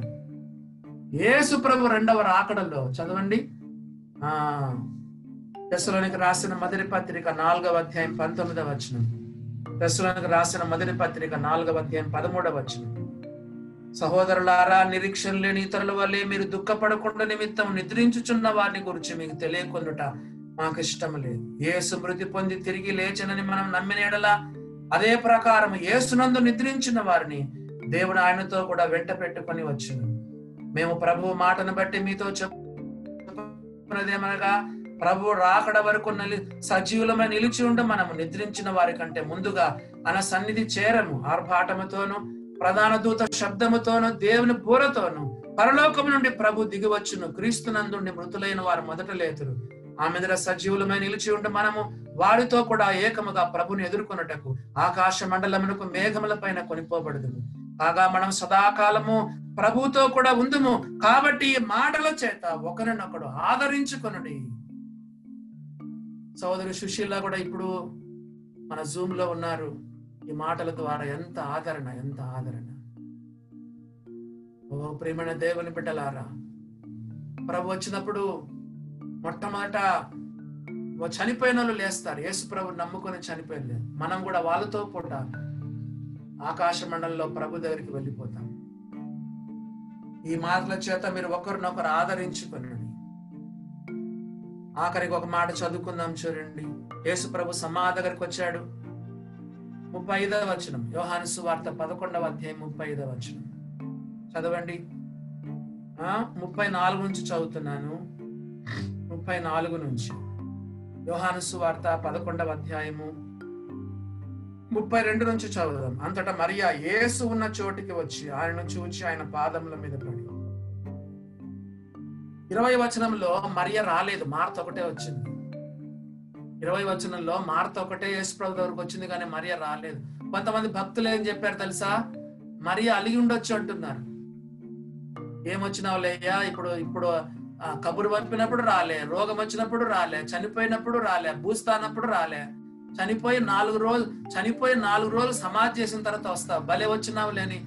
యేసు ప్రభు రెండవ రాకడలో చదవండి, థెస్సలోనికు రాసిన మొదటి పత్రిక 4వ అధ్యాయం 19వ వచనం, థెస్సలోనికు రాసిన మొదటి పత్రిక 4వ అధ్యాయం 13వ వచనం. సహోదరులారా, నిరీక్షణ లేని ఇతరుల వల్లే మీరు దుఃఖపడకుండా నిమిత్తం నిద్రించుచున్న వారిని గురించి మీకు తెలియకొందుట మాకు ఇష్టం లేదు. యేసు మృతి పొంది తిరిగి లేచనని మనం నమ్మిన ఎడలా అదే ప్రకారం యేసునందు నిద్రించిన వారిని దేవుడు ఆయనతో కూడా వెంట పెట్టుకుని వచ్చును. మేము ప్రభు మాటను బట్టి మీతో చెప్పుకున్నదేమనగా, ప్రభు రాకడ వరకు సజీవులమై నిలిచి ఉండి మనము నిద్రించిన వారి కంటే ముందుగా ఆయన సన్నిధి చేరము. ఆర్భాటముతోను ప్రధాన దూత శబ్దముతోను దేవుని బూరతోను పరలోకము నుండి ప్రభు దిగివచ్చును. క్రీస్తునందుండి మృతులైన వారు మొదట లేతురు. ఆమె మీద సజీవులమై నిలిచి ఉండి మనము వారితో కూడా ఏకముగా ప్రభుని ఎదుర్కొనుటకు ఆకాశ మండలమునకు మేఘముల పైన కొనిపోబడుదుము. కాగా మనం సదాకాలము ప్రభుతో కూడా ఉందుము. కాబట్టి ఈ మాటల చేత ఒకరినొకడు ఆదరించుకొనుడి. సోదరు సుశీల కూడా ఇప్పుడు మన జూమ్ లో ఉన్నారు. ఈ మాటల ద్వారా ఎంత ఆదరణ, ఎంత ఆదరణ. ఓ ప్రేమణ దేవుని బిడ్డలారా, ప్రభు వచ్చినప్పుడు మొట్టమొదట చనిపోయిన వాళ్ళు లేస్తారు. యేసు ప్రభు నమ్ముకొని చనిపోయింది, మనం కూడా వాళ్ళతో పూట ఆకాశ మండలంలో ప్రభు దగ్గరికి వెళ్ళిపోతాం. ఈ మాటల చేత మీరు ఒకరినొకరు ఆదరించుకునండి. ఆఖరికి ఒక మాట చదువుకుందాం చూడండి. యేసు ప్రభు సమాధి దగ్గరికి వచ్చాడు. 35వ వచనం, యోహాను సువార్త 11వ అధ్యాయం 35వ వచనం చదవండి. 34 నుంచి చదువుతున్నాను. 34 నుంచి యోహాను సువార్త 11వ అధ్యాయము 32 నుంచి చదువుదాం. అంతటా మరియా యేసు ఉన్న చోటికి వచ్చి ఆయనను చూచి ఆయన పాదముల మీద పడి. 20వ వచనంలో మరియా రాలేదు, మార్త ఒకటే వచ్చింది. 20వ వచనంలో మార్త ఒకటే యేసు ప్రభు దగ్గరకు వచ్చింది, కానీ మరియా రాలేదు. కొంతమంది భక్తులు ఏం చెప్పారు తెలుసా, మరియా అలిగి ఉండొచ్చు అంటున్నారు. ఏమొచ్చినావులేయ్యా, ఇప్పుడు కబురు పంపినప్పుడు రాలే, రోగం వచ్చినప్పుడు రాలే, చనిపోయినప్పుడు రాలే, బూస్తానప్పుడు రాలే, చనిపోయి నాలుగు రోజులు సమాధి చేసిన తర్వాత వస్తావు, భలే వచ్చినావు లేని.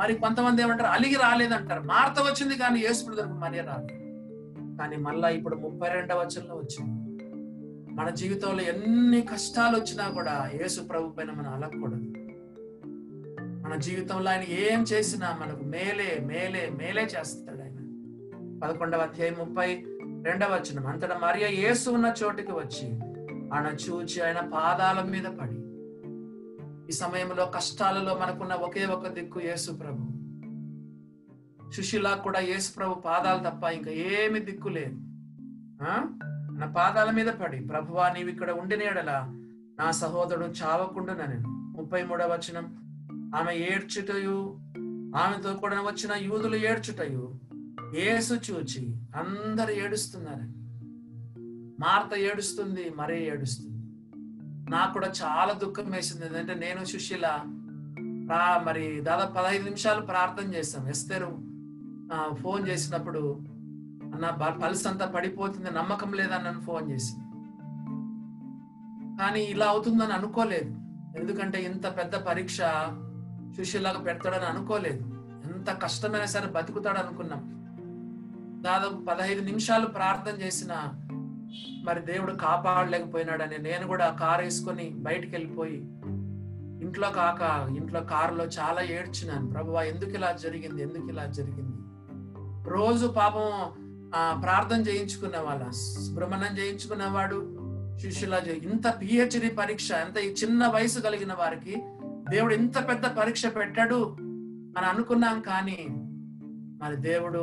మరి కొంతమంది ఏమంటారు, అలిగి రాలేదంటారు. మార్త వచ్చింది కానీ యేసు దగ్గరకు మరియా రాలేదు. కానీ మళ్ళా ఇప్పుడు 32వ వచనంలో వచ్చింది. మన జీవితంలో ఎన్ని కష్టాలు వచ్చినా కూడా యేసు ప్రభు పైన మనం అలగకూడదు. మన జీవితంలో ఆయన ఏం చేసినా మనకు మేలే మేలే మేలే చేస్తాడు ఆయన. 11వ అధ్యాయం 32వ వచనం, అంతటా మరియా యేసు ఉన్న చోటికి వచ్చి ఆయన చూచి ఆయన పాదాల మీద పడి. ఈ సమయంలో కష్టాలలో మనకున్న ఒకే ఒక దిక్కు యేసు ప్రభు. సుశీలా కూడా యేసు ప్రభు పాదాలు తప్ప ఇంకా ఏమి దిక్కు లేదు. నా పాదాల మీద పడి, ప్రభువా నీవు ఇక్కడ ఉండిన యెడల నా సహోదరుడు చావకుండునని. 33వ వచనం, ఆమె ఏడ్చుటయు ఆమెతో కూడా వచ్చిన యూదులు ఏడ్చుటయు యేసు చూచి, అందరు ఏడుస్తున్నారని. మార్త ఏడుస్తుంది, మరీ ఏడుస్తుంది. నాకు కూడా చాలా దుఃఖం వేసింది. ఎందుకంటే నేను సుశీల మరి దాదాపు 15 నిమిషాలు ప్రార్థన చేశాం. ఎస్తేరు ఫోన్ చేసినప్పుడు, నా పల్స్ అంతా పడిపోతుంది, నమ్మకం లేదని నన్ను ఫోన్ చేసింది. కానీ ఇలా అవుతుందని అనుకోలేదు, ఎందుకంటే ఇంత పెద్ద పరీక్ష సుశీలాగా పెడతాడని అనుకోలేదు. ఎంత కష్టమైనా సరే బతుకుతాడు అనుకున్నాం. దాదాపు 15 నిమిషాలు ప్రార్థన చేసిన మరి దేవుడు కాపాడలేకపోయినాడని నేను కూడా కారు వేసుకొని బయటికి వెళ్ళిపోయి ఇంట్లో కారులో చాలా ఏడ్చినాను. ప్రభువా ఎందుకు ఇలా జరిగింది. రోజు పాపం ప్రార్థన చేయించుకునే వాళ్ళ, భ్రమణం చేయించుకునేవాడు శిష్యులా. ఇంత పిహెచ్డి పరీక్ష, అంత ఈ చిన్న వయసు కలిగిన వారికి దేవుడు ఇంత పెద్ద పరీక్ష పెట్టాడు అని అనుకున్నాం. కానీ మరి దేవుడు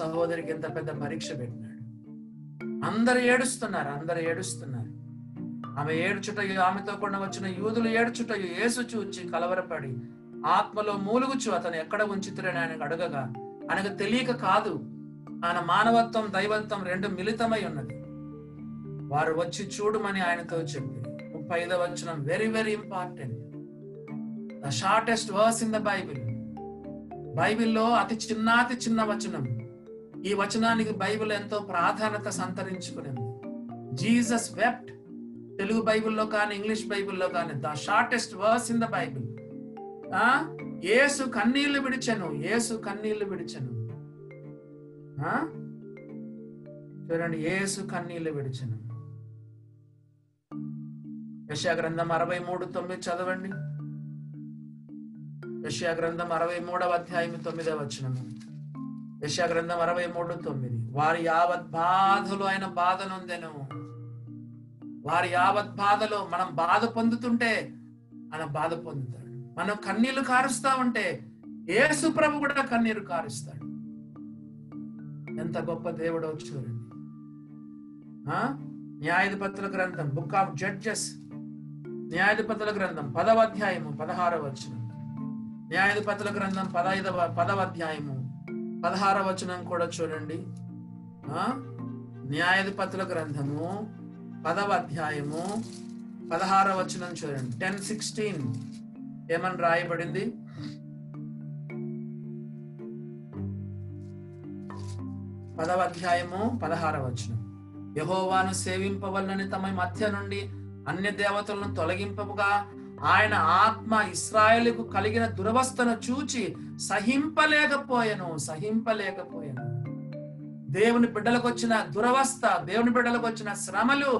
సహోదరికి ఇంత పెద్ద పరీక్ష పెట్టినాడు. అందరు ఏడుస్తున్నారు. ఆమె ఏడ్చుటయు ఆమెతో కూడా వచ్చిన యూదులు ఏడ్చుటయు యేసు చూచి కలవరపడి ఆత్మలో మూలుగుచు అతను ఎక్కడ ఉంచితురని ఆయనకు అడగగా, ఆయనకు తెలియక కాదు, ఆయన మానవత్వం దైవత్వం రెండు మిళితమై ఉన్నది. వారు వచ్చి చూడమని ఆయనతో చెప్పి. 35వ వచనం very very important, the shortest verse in the Bible. బైబిల్లో అతి చిన్న వచనం. ఈ వచనానికి బైబిల్ ఎంతో ప్రాధాన్యత సంతరించుకునేది. Jesus wept. తెలుగు బైబిల్లో కానీ ఇంగ్లీష్ బైబిల్లో కానీ the shortest verse in the Bible, యేసు కన్నీళ్లు విడిచెను. చూడండి, యేసు కన్నీళ్లు విడిచెను. యెషయాగ్రంథం 63:9 చదవండి. యెషయాగ్రంథం 63వ అధ్యాయం 9వ వచనం. యెషయాగ్రంథం 63:9, వారి యావత్ బాధలు ఆయన బాధ నొందెను. వారి యావత్ బాధలో మనం బాధ పొందుతుంటే ఆయన బాధ పొందుతాడు. మనం కన్నీళ్లు కారుస్తా ఉంటే యేసు ప్రభు కూడా కన్నీరు కారుస్తాడు. ఎంత గొప్ప దేవుడో చూడండి. న్యాయాధిపతుల గ్రంథం, బుక్ ఆఫ్ జడ్జెస్, న్యాయాధిపతుల గ్రంథం 10వ అధ్యాయము 16వ వచనం. న్యాయాధిపతుల గ్రంథం 10వ అధ్యాయము 16వ వచనం కూడా చూడండి. న్యాయాధిపతుల గ్రంథము 10వ అధ్యాయము 16వ వచనం చూడండి. 10:16 ఏమని రాయబడింది? పదవ అధ్యాయము 16వ వచనం, యెహోవాను సేవింపవలనని తమ మధ్య నుండి అన్య దేవతలను తొలగింపగా ఆయన ఆత్మ ఇశ్రాయేలుకు కలిగిన దురవస్థను చూచి సహింపలేకపోయాను. దేవుని బిడ్డలకు వచ్చిన దురవస్థ, దేవుని బిడ్డలకు వచ్చిన శ్రమలు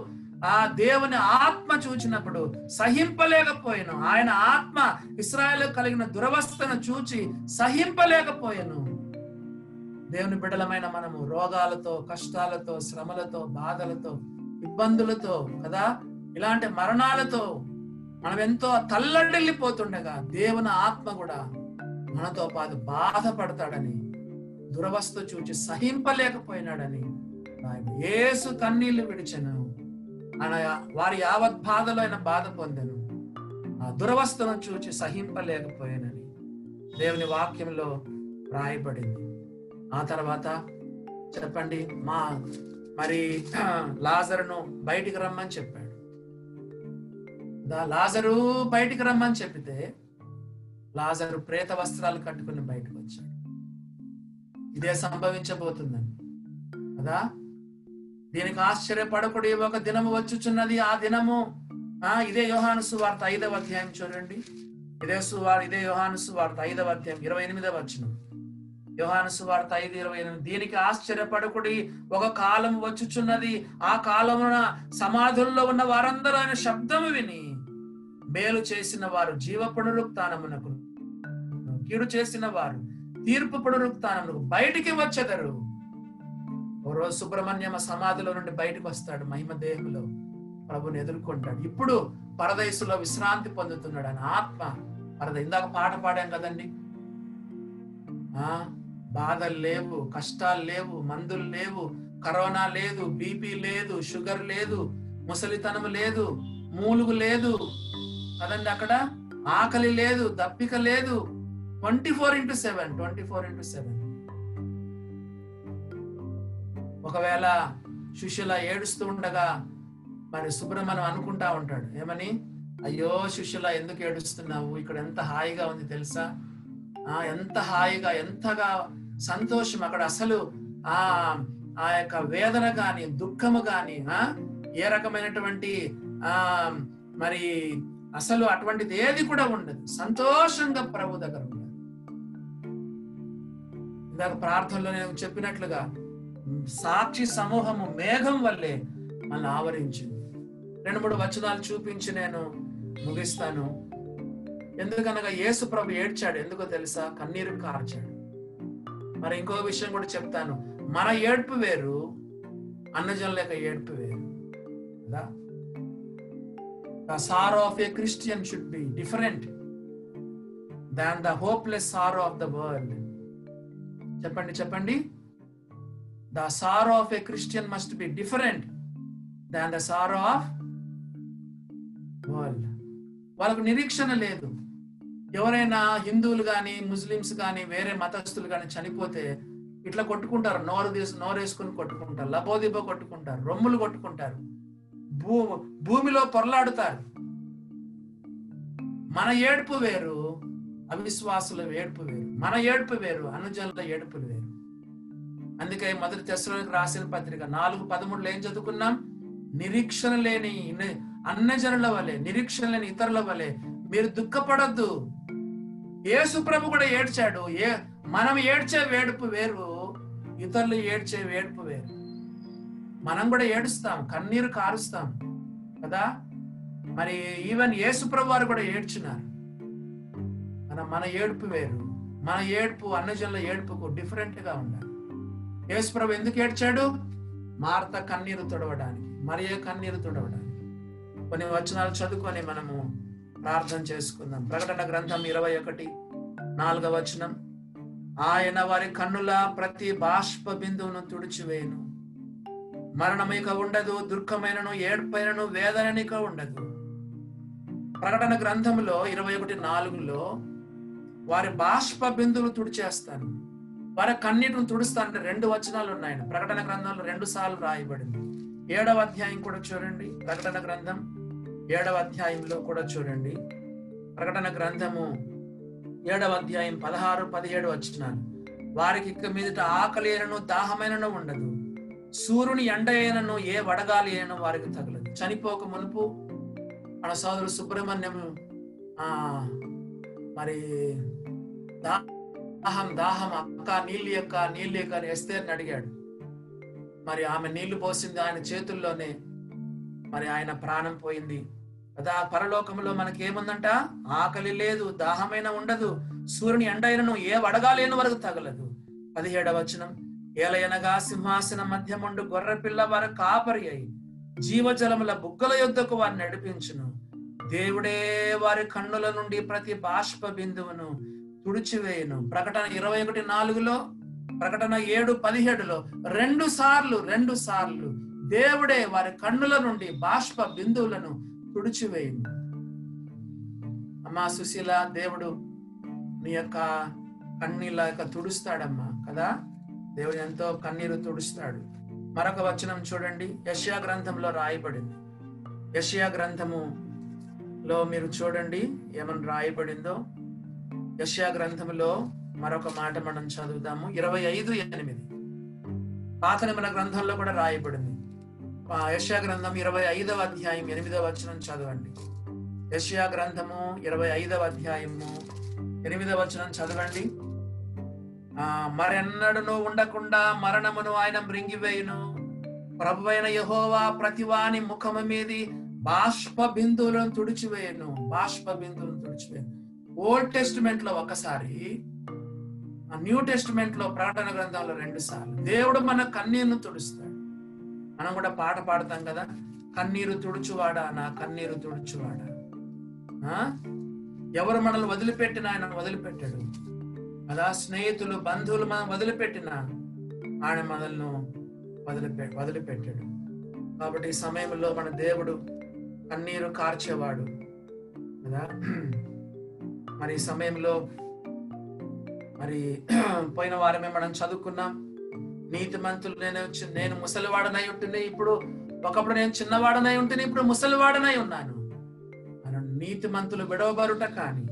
ఆ దేవుని ఆత్మ చూచినప్పుడు సహింపలేకపోయాను. ఆయన ఆత్మ ఇశ్రాయేలుకు కలిగిన దురవస్థను చూచి సహింపలేకపోయాను. దేవుని బిడ్డలమైన మనము రోగాలతో, కష్టాలతో, శ్రమలతో, బాధలతో, ఇబ్బందులతో కదా, ఇలాంటి మరణాలతో మనం ఎంతో తల్లడిల్లిపోతుండగా దేవుని ఆత్మ కూడా మనతో పాటు బాధపడతాడని, దురవస్థ చూచి సహింపలేకపోయినాడని, యేసు కన్నీళ్లు విడిచెను, ఆయన వారి యావత్ బాధలో ఆయన బాధ పొందెను, ఆ దురవస్థను చూచి సహింపలేకపోయానని దేవుని వాక్యంలో రాయబడింది. ఆ తర్వాత చెప్పండి, మరి లాజరును బయటికి రమ్మని చెప్పాడు. లాజరు బయటికి రమ్మని చెప్పితే లాజరు ప్రేత వస్త్రాలు కట్టుకుని బయటకు వచ్చాడు. ఇదే సంభవించబోతుందని కదా, దీనికి ఆశ్చర్యపడకుడి, ఒక దినము వచ్చుచున్నది, ఆ దినము. ఇదే యోహాను సువార్త 5వ అధ్యాయం చూడండి, ఇదే యోహాను సువార్త 5వ అధ్యాయం 28వ వచనం. యోహాను సువార్త 5:28, దీనికి ఆశ్చర్యపడకుడి, ఒక కాలం వచ్చుచున్నది, ఆ కాలమున సమాధుల్లో ఉన్న వారందరూ ఆయన శబ్దము విని మేలు చేసిన వారు జీవ పునరుక్తానమునకు, కీడు చేసిన వారు తీర్పు పునరుక్తానమునకు బయటికి వచ్చెదరు. ఓ రోజు సుబ్రహ్మణ్యం సమాధిలో నుండి బయటకు వస్తాడు, మహిమ దేహంలో ప్రభుని ఎదుర్కొంటాడు. ఇప్పుడు పరదేశంలో విశ్రాంతి పొందుతున్నాడు అని ఆత్మ. ఇందాక పాట పాడాం కదండి, బాధలు లేవు, కష్టాలు లేవు, మందులు లేవు, కరోనా లేదు, బీపీ లేదు, షుగర్ లేదు, ముసలితనం లేదు, మూలుగు లేదు కదండి, అక్కడ ఆకలి లేదు, దప్పిక లేదు. 24/7. ఒకవేళ శిష్యుల ఏడుస్తూ ఉండగా మరి సుబ్రహ్మణ్యం అనుకుంటా ఉంటాడు, ఏమని, అయ్యో శిష్యుల ఎందుకు ఏడుస్తున్నావు, ఇక్కడ ఎంత హాయిగా ఉంది తెలుసా, ఎంత హాయిగా, ఎంతగా సంతోషం, అక్కడ అసలు ఆ యొక్క వేదన గాని, దుఃఖము గాని, ఏ రకమైనటువంటి మరి అసలు అటువంటిది ఏది కూడా ఉండదు, సంతోషంగా ప్రభు దగ్గర ఉండదు. ఇందాక ప్రార్థనలో నేను చెప్పినట్లుగా సాక్షి సమూహము మేఘం వల్లే మనల్ని ఆవరించింది. 2-3 వచనాలు చూపించి నేను ముగిస్తాను. ఎందుకనగా యేసు ప్రభు ఏడ్చాడు, ఎందుకో తెలుసా, కన్నీరు కార్చాడు. మరి ఇంకో విషయం కూడా చెప్తాను, మన ఏడ్పు వేరు, అన్నజనుల యొక్క ఏడ్పు వేరు. The sorrow of a Christian should be different than the hopeless sorrow of the world. చెప్పండి, the sorrow of a Christian must be different than the sorrow of world. వాళ్ళకు నిరీక్షణ లేదు. ఎవరైనా హిందువులు కానీ, ముస్లిమ్స్ కానీ, వేరే మతస్థులు కానీ చనిపోతే ఇట్లా కొట్టుకుంటారు, నోరేసుకుని కొట్టుకుంటారు, లబోదిబో కొట్టుకుంటారు, రొమ్ములు కొట్టుకుంటారు, భూమిలో పొరలాడుతారు. మన ఏడుపు వేరు, అవిశ్వాసుల ఏడుపు వేరు, మన ఏడుపు వేరు, అనుజనుల ఏడుపులు వేరు. అందుకే మొదటి థెస్సలోనికు రాసిన పత్రిక 4:13 ఏం చదువుకున్నాం, నిరీక్షణ లేని అన్నజనుల వలె, నిరీక్షణ లేని ఇతరుల వలె మీరు దుఃఖపడద్దు. యేసు ప్రభు కూడా ఏడ్చాడు. మనం ఏడ్చే వేడుపు వేరు, ఇతరులు ఏడ్చే వేడుపు వేరు. మనం కూడా ఏడుస్తాం, కన్నీరు కారుస్తాం కదా, మరి ఈవెన్ యేసు ప్రభు వారు కూడా ఏడ్చున్నారు. మన ఏడుపు వేరు, మన ఏడుపు అన్నజనుల ఏడుపుకు డిఫరెంట్ గా ఉండాలి. యేసు ప్రభు ఎందుకు ఏడ్చాడు, మార్త కన్నీరు తుడవడానికి, మరియ కన్నీరు తుడవడానికి. కొన్ని వచనాలు చదువుకొని మనము ప్రార్థన చేసుకుందాం. ప్రకటన గ్రంథం 21:4, ఆయన వారి కన్నుల ప్రతి బాష్ప బిందువును తుడిచివేయను, మరణమైక ఉండదు, దుఃఖమైనను ఏడ్పైనను వేదననిక ఉండదు. ప్రకటన గ్రంథంలో 21:4 వారి బాష్ప బిందువులు తుడిచేస్తాను, వారి కన్నీటిని తుడుస్తానంటే 2 వచనాలు ఉన్నాయండి. ప్రకటన గ్రంథంలో 2 సార్లు రాయబడింది. 7వ అధ్యాయం కూడా చూడండి, ప్రకటన గ్రంథం 7వ అధ్యాయంలో కూడా చూడండి. ప్రకటన గ్రంథము 7వ అధ్యాయం 16-17 వచనాలు, వారికి ఇక మీదట ఆకలి అయినను దాహమైనను ఉండదు, సూర్యుని ఎండ అయినను ఏ వడగాలి అయినను వారికి తగలదు. చనిపోక మునుపు మన సోదరుడు సుబ్రహ్మణ్యము మరి దాహం అక్క నీళ్ళు యొక్క ఎస్తేర్ని అడిగాడు. మరి ఆమె నీళ్లు పోసింది ఆయన చేతుల్లోనే, మరి ఆయన ప్రాణం పోయింది కదా. పరలోకంలో మనకి ఏముందంట, ఆకలి లేదు, దాహమైన ఉండదు, సూర్యుని ఎండైనను ఏ వడగాలేని వరకు తగలదు. 17వ వచనం, ఏలయనగా సింహాసనం మధ్యముండు గొర్రెపిల్ల వారి కాపరి అయి జీవజలముల బుగ్గల యొద్దకు వారిని నడిపించును. దేవుడే వారి కన్నుల నుండి ప్రతి బాష్ప బిందువును తుడిచివేయును. ప్రకటన 21:4లో, ప్రకటన 7:17లో రెండు సార్లు దేవుడే వారి కన్నుల నుండి బాష్ప బిందువులను తుడిచివేయును. అమ్మా సుశీల, దేవుడు నీ యొక్క కన్నీళ్ళ యొక్క తుడుస్తాడమ్మా కదా, దేవుడు ఎంతో కన్నీరు తుడుస్తాడు. మరొక వచనం చూడండి, యెషయా గ్రంథంలో రాయబడింది. యెషయా గ్రంథములో మీరు చూడండి ఏమని రాయబడిందో. యెషయా గ్రంథములో మరొక మాట మనం చదువుదాము. 25:8 పాత నిబంధన గ్రంథంలో కూడా రాయబడింది. యెషయా గ్రంథం 25వ అధ్యాయం 8వ వచనం చదవండి. యెషయా గ్రంథము 25వ అధ్యాయము 8వ వచనం చదవండి. మరెన్నడను ఉండకుండా మరణమును ఆయన మృంగివేయును. ప్రభువైన యెహోవా ప్రతివాని ముఖము మీది బాష్ప బిందువులను తుడిచివేయును. బాష్ప బిందువులను తుడిచివేయును. ఓల్డ్ టెస్టిమెంట్ లో ఒకసారి, న్యూ టెస్టిమెంట్ లో ప్రకటన గ్రంథంలో 2 సార్లు దేవుడు మన కన్నీరును తుడుస్తాడు. మనం కూడా పాట పాడతాం కదా, కన్నీరు తుడుచువాడా నా కన్నీరు తుడుచువాడా. ఎవరు మనల్ని వదిలిపెట్టిన ఆయన వదిలిపెట్టాడు. అలా స్నేహితులు, బంధువులు మనం వదిలిపెట్టిన ఆయన మనల్ని వదిలిపెట్టాడు. కాబట్టి ఈ సమయంలో మన దేవుడు కన్నీరు కార్చేవాడు కదా. మరి ఈ సమయంలో మరి పోయిన వారమే మనం చదువుకున్నాం, నీతి మంతులు నేను ముసలివాడనై ఉంటుని, ఇప్పుడు ఒకప్పుడు నేను చిన్నవాడనై ఉంటుని, ఇప్పుడు ముసలివాడనై ఉన్నాను. మనం నీతి మంతులు విడవబరుట కానీ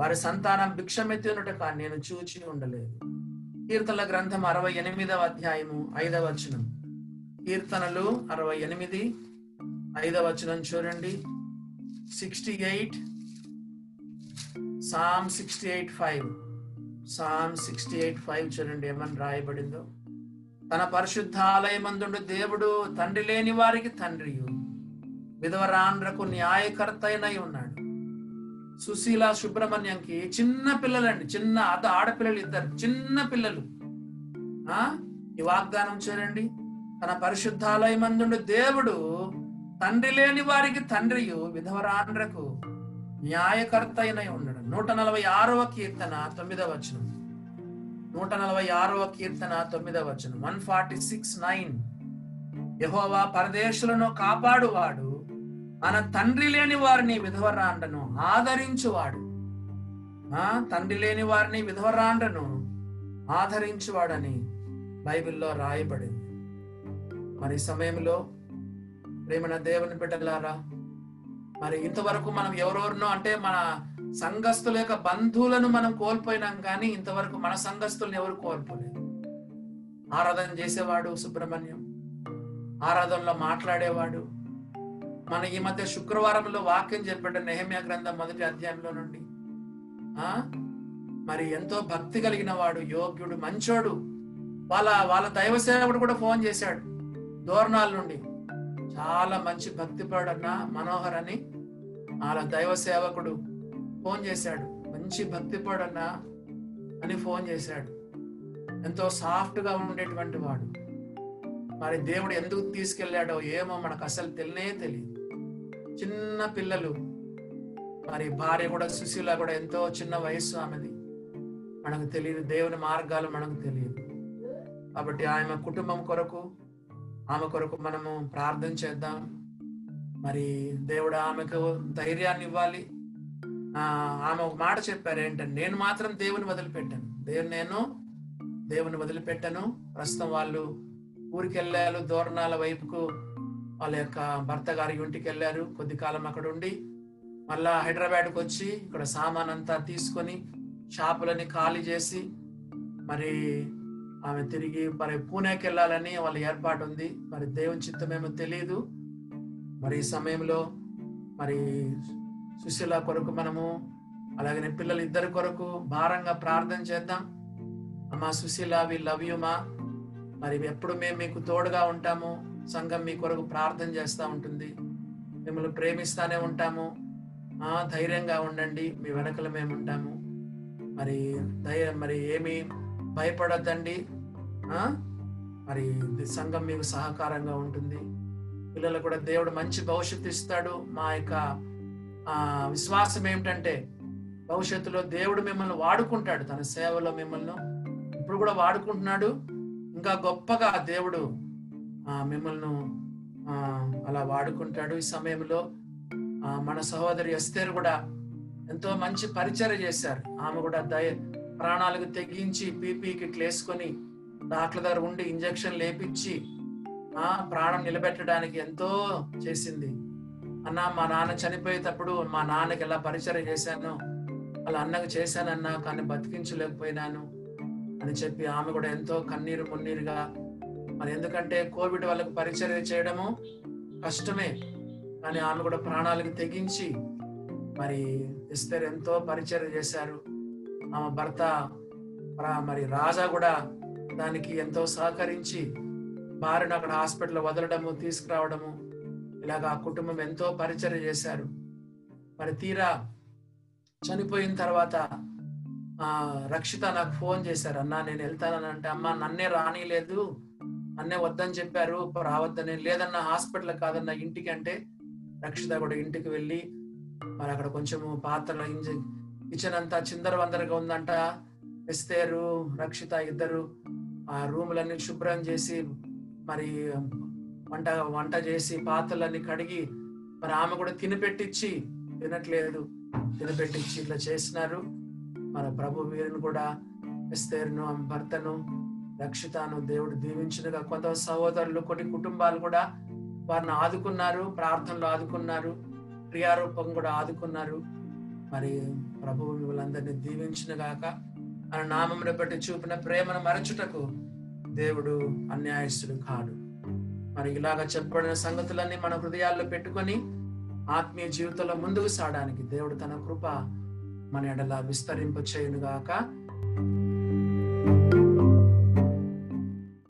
వారి సంతానం భిక్షమెత్తినట కానీ నేను చూచి ఉండలేదు. కీర్తనల గ్రంథం 68వ అధ్యాయము 5వ వచనం, కీర్తనలు 68:5 చూడండి. 68 Psalm 68:5 Psalm 68:5 చూడండి ఏమని రాయబడిందో. తన పరిశుద్ధాలయమందుండు దేవుడు తండ్రి లేని వారికి తండ్రియు విధవరాండ్రకు న్యాయకర్తైనై ఉన్నాడు. సుశీల, సుబ్రహ్మణ్యంకి చిన్న పిల్లలండి, చిన్న ఆడపిల్లలు, 2 చిన్న పిల్లలు. ఈ వాగ్దానం చూడండి, తన పరిశుద్ధాలయమందుండు దేవుడు తండ్రి లేని వారికి తండ్రియు విధవరాండ్రకు న్యాయకర్తైనై ఉన్నాడు. 146వ కీర్తన 9వ వచనం, 146వ కీర్తన 9వ వచనం 146:9. యెహోవా పరదేశులను కాపాడువాడు, మన తండ్రి లేని వారిని విధవరాండ్రను ఆదరించువాడు. తండ్రి లేని వారిని విధవరాండ్రను ఆదరించువాడని బైబిల్లో రాయబడింది. మరి సమయంలో ప్రేమన దేవుని బిడ్డలారా, మరి ఇంతవరకు మనం ఎవరెవరినో అంటే మన సంఘస్థుల యొక్క బంధువులను మనం కోల్పోయినాం, కానీ ఇంతవరకు మన సంఘస్థులను ఎవరు కోల్పోలేదు. ఆరాధన చేసేవాడు సుబ్రహ్మణ్యం, ఆరాధనలో మాట్లాడేవాడు. మన ఈ మధ్య శుక్రవారంలో వాక్యం చెప్పిన నెహిమ గ్రంథం 1వ అధ్యాయంలో నుండి మరి ఎంతో భక్తి కలిగిన వాడు, యోగ్యుడు, మంచోడు. వాళ్ళ దైవ సేవకుడు కూడా ఫోన్ చేశాడు దూరణాల నుండి. చాలా మంచి భక్తిపరుడు అన్న మనోహర్ అని వాళ్ళ దైవ సేవకుడు ఫోన్ చేశాడు. మంచి భక్తిపరుడు అన్న అని ఫోన్ చేశాడు. ఎంతో సాఫ్ట్గా ఉండేటువంటి వాడు. మరి దేవుడు ఎందుకు తీసుకెళ్ళాడో ఏమో మనకు అసలు తెలియదు. చిన్న పిల్లలు, మరి భార్య కూడా సుశీల కూడా ఎంతో చిన్న వయస్సు ఆమెది, మనకు తెలియదు. దేవుని మార్గాలు మనకు తెలియదు. కాబట్టి ఆమె కుటుంబం కొరకు, ఆమె కొరకు మనము ప్రార్థన చేద్దాం. మరి దేవుడు ఆమెకు ధైర్యాన్ని ఇవ్వాలి. ఆమె ఒక మాట చెప్పారు, ఏంటంటే నేను మాత్రం దేవుని వదిలిపెట్టాను. ప్రస్తుతం వాళ్ళు ఊరికెళ్ళారు, దూరణాల వైపుకు, వాళ్ళ యొక్క భర్త గారి ఇంటికి వెళ్ళారు. కొద్ది కాలం అక్కడ ఉండి మళ్ళా హైదరాబాద్కి వచ్చి ఇక్కడ సామాన్ అంతా తీసుకొని షాపులని ఖాళీ చేసి మరి ఆమె తిరిగి మరి పూణేకి వెళ్ళాలని వాళ్ళ ఏర్పాటు ఉంది. మరి దేవుని చిత్తమేమో తెలియదు. మరి ఈ సమయంలో మరి సుశీల కొరకు మనము, అలాగే పిల్లలు 2 కొరకు భారంగా ప్రార్థన చేద్దాం. అమ్మా సుశీల, వి లవ్ యు మా. మరి ఎప్పుడు మేము మీకు తోడుగా ఉంటాము. సంఘం మీ కొరకు ప్రార్థన చేస్తూ ఉంటుంది. మిమ్మల్ని ప్రేమిస్తూనే ఉంటాము. ధైర్యంగా ఉండండి, మీ వెనకలు మేము ఉంటాము. మరి ఏమి భయపడద్దండి, మరి సంఘం మీకు సహకారంగా ఉంటుంది, పిల్లలు కూడా దేవుడు మంచి భవిష్యత్తు ఇస్తాడు. మా యొక్క విశ్వాసం ఏమిటంటే భవిష్యత్తులో దేవుడు మిమ్మల్ని వాడుకుంటాడు, తన సేవలో మిమ్మల్ని ఇప్పుడు కూడా వాడుకుంటున్నాడు. ఇంకా గొప్పగా దేవుడు మిమ్మల్ని అలా వాడుకుంటాడు. ఈ సమయంలో మన సహోదరి ఎస్తేరు కూడా ఎంతో మంచి పరిచర్య చేశారు. ఆమె కూడా ప్రాణాలకు తెగించి పీపీ కిట్లు వేసుకొని డాక్టర్ దగ్గర ఉండి ఇంజక్షన్లు వేపించి ప్రాణం నిలబెట్టడానికి ఎంతో చేసింది. అన్న, మా నాన్న చనిపోయేటప్పుడు మా నాన్నకి ఎలా పరిచర్య చేశాను, అలా అన్నకు చేశానన్నా కానీ బతికించలేకపోయినాను అని చెప్పి ఆమె కూడా ఎంతో కన్నీరు మున్నీరుగా, మరి ఎందుకంటే కోవిడ్ వాళ్ళకు పరిచర్య చేయడము కష్టమే, కానీ ఆమె కూడా ప్రాణాలకు తెగించి మరి ఇస్తారు, ఎంతో పరిచర్య చేశారు. ఆమె భర్త మరి రాజా కూడా దానికి ఎంతో సహకరించి భార్యను అక్కడ హాస్పిటల్ వదలడము తీసుకురావడము, ఇలాగా ఆ కుటుంబం ఎంతో పరిచర్య చేశారు. మరి తీరా చనిపోయిన తర్వాత రక్షిత నాకు ఫోన్ చేశారు. అన్నా, నేను వెళ్తానని అంటే, అమ్మ నన్నే రానిలేదు, నన్నే వద్దని చెప్పారు, రావద్దని. లేదన్నా హాస్పిటల్ కాదన్నా ఇంటికి అంటే, రక్షిత కూడా ఇంటికి వెళ్ళి మరి అక్కడ కొంచెము పాత్రలో కిచెన్ అంతా చిందరవందరగా ఉందంట. ఎస్తేరు రక్షిత ఇద్దరు ఆ రూములన్నీ శుభ్రం చేసి మరి వంట చేసి పాత్రలన్నీ కడిగి మరి ఆమె కూడా తినిపెట్టించి, తినట్లేదు తినపెట్టించి ఇట్లా చేసినారు. మన ప్రభు వీరిని కూడా, ఎస్తేరును ఆమె భర్తను రక్షితను దేవుడు దీవించినగా. కొంత సహోదరులు కొన్ని కుటుంబాలు కూడా వారిని ఆదుకున్నారు, ప్రార్థనలు ఆదుకున్నారు, క్రియారూపం కూడా ఆదుకున్నారు. మరి ప్రభువు మిమ్మల్ని దీవించిన గాక. ఆయన నామమును బట్టి చూపిన ప్రేమను మరచుటకు దేవుడు అన్యాయస్తుడు కాడు. మరి ఇలాగ చెప్పబడిన సంగతులన్నీ మన హృదయాల్లో పెట్టుకొని ఆత్మీయ జీవితంలో ముందుకు సాగడానికి దేవుడు తన కృప మన ఎడల విస్తరింపచేయునుగాక.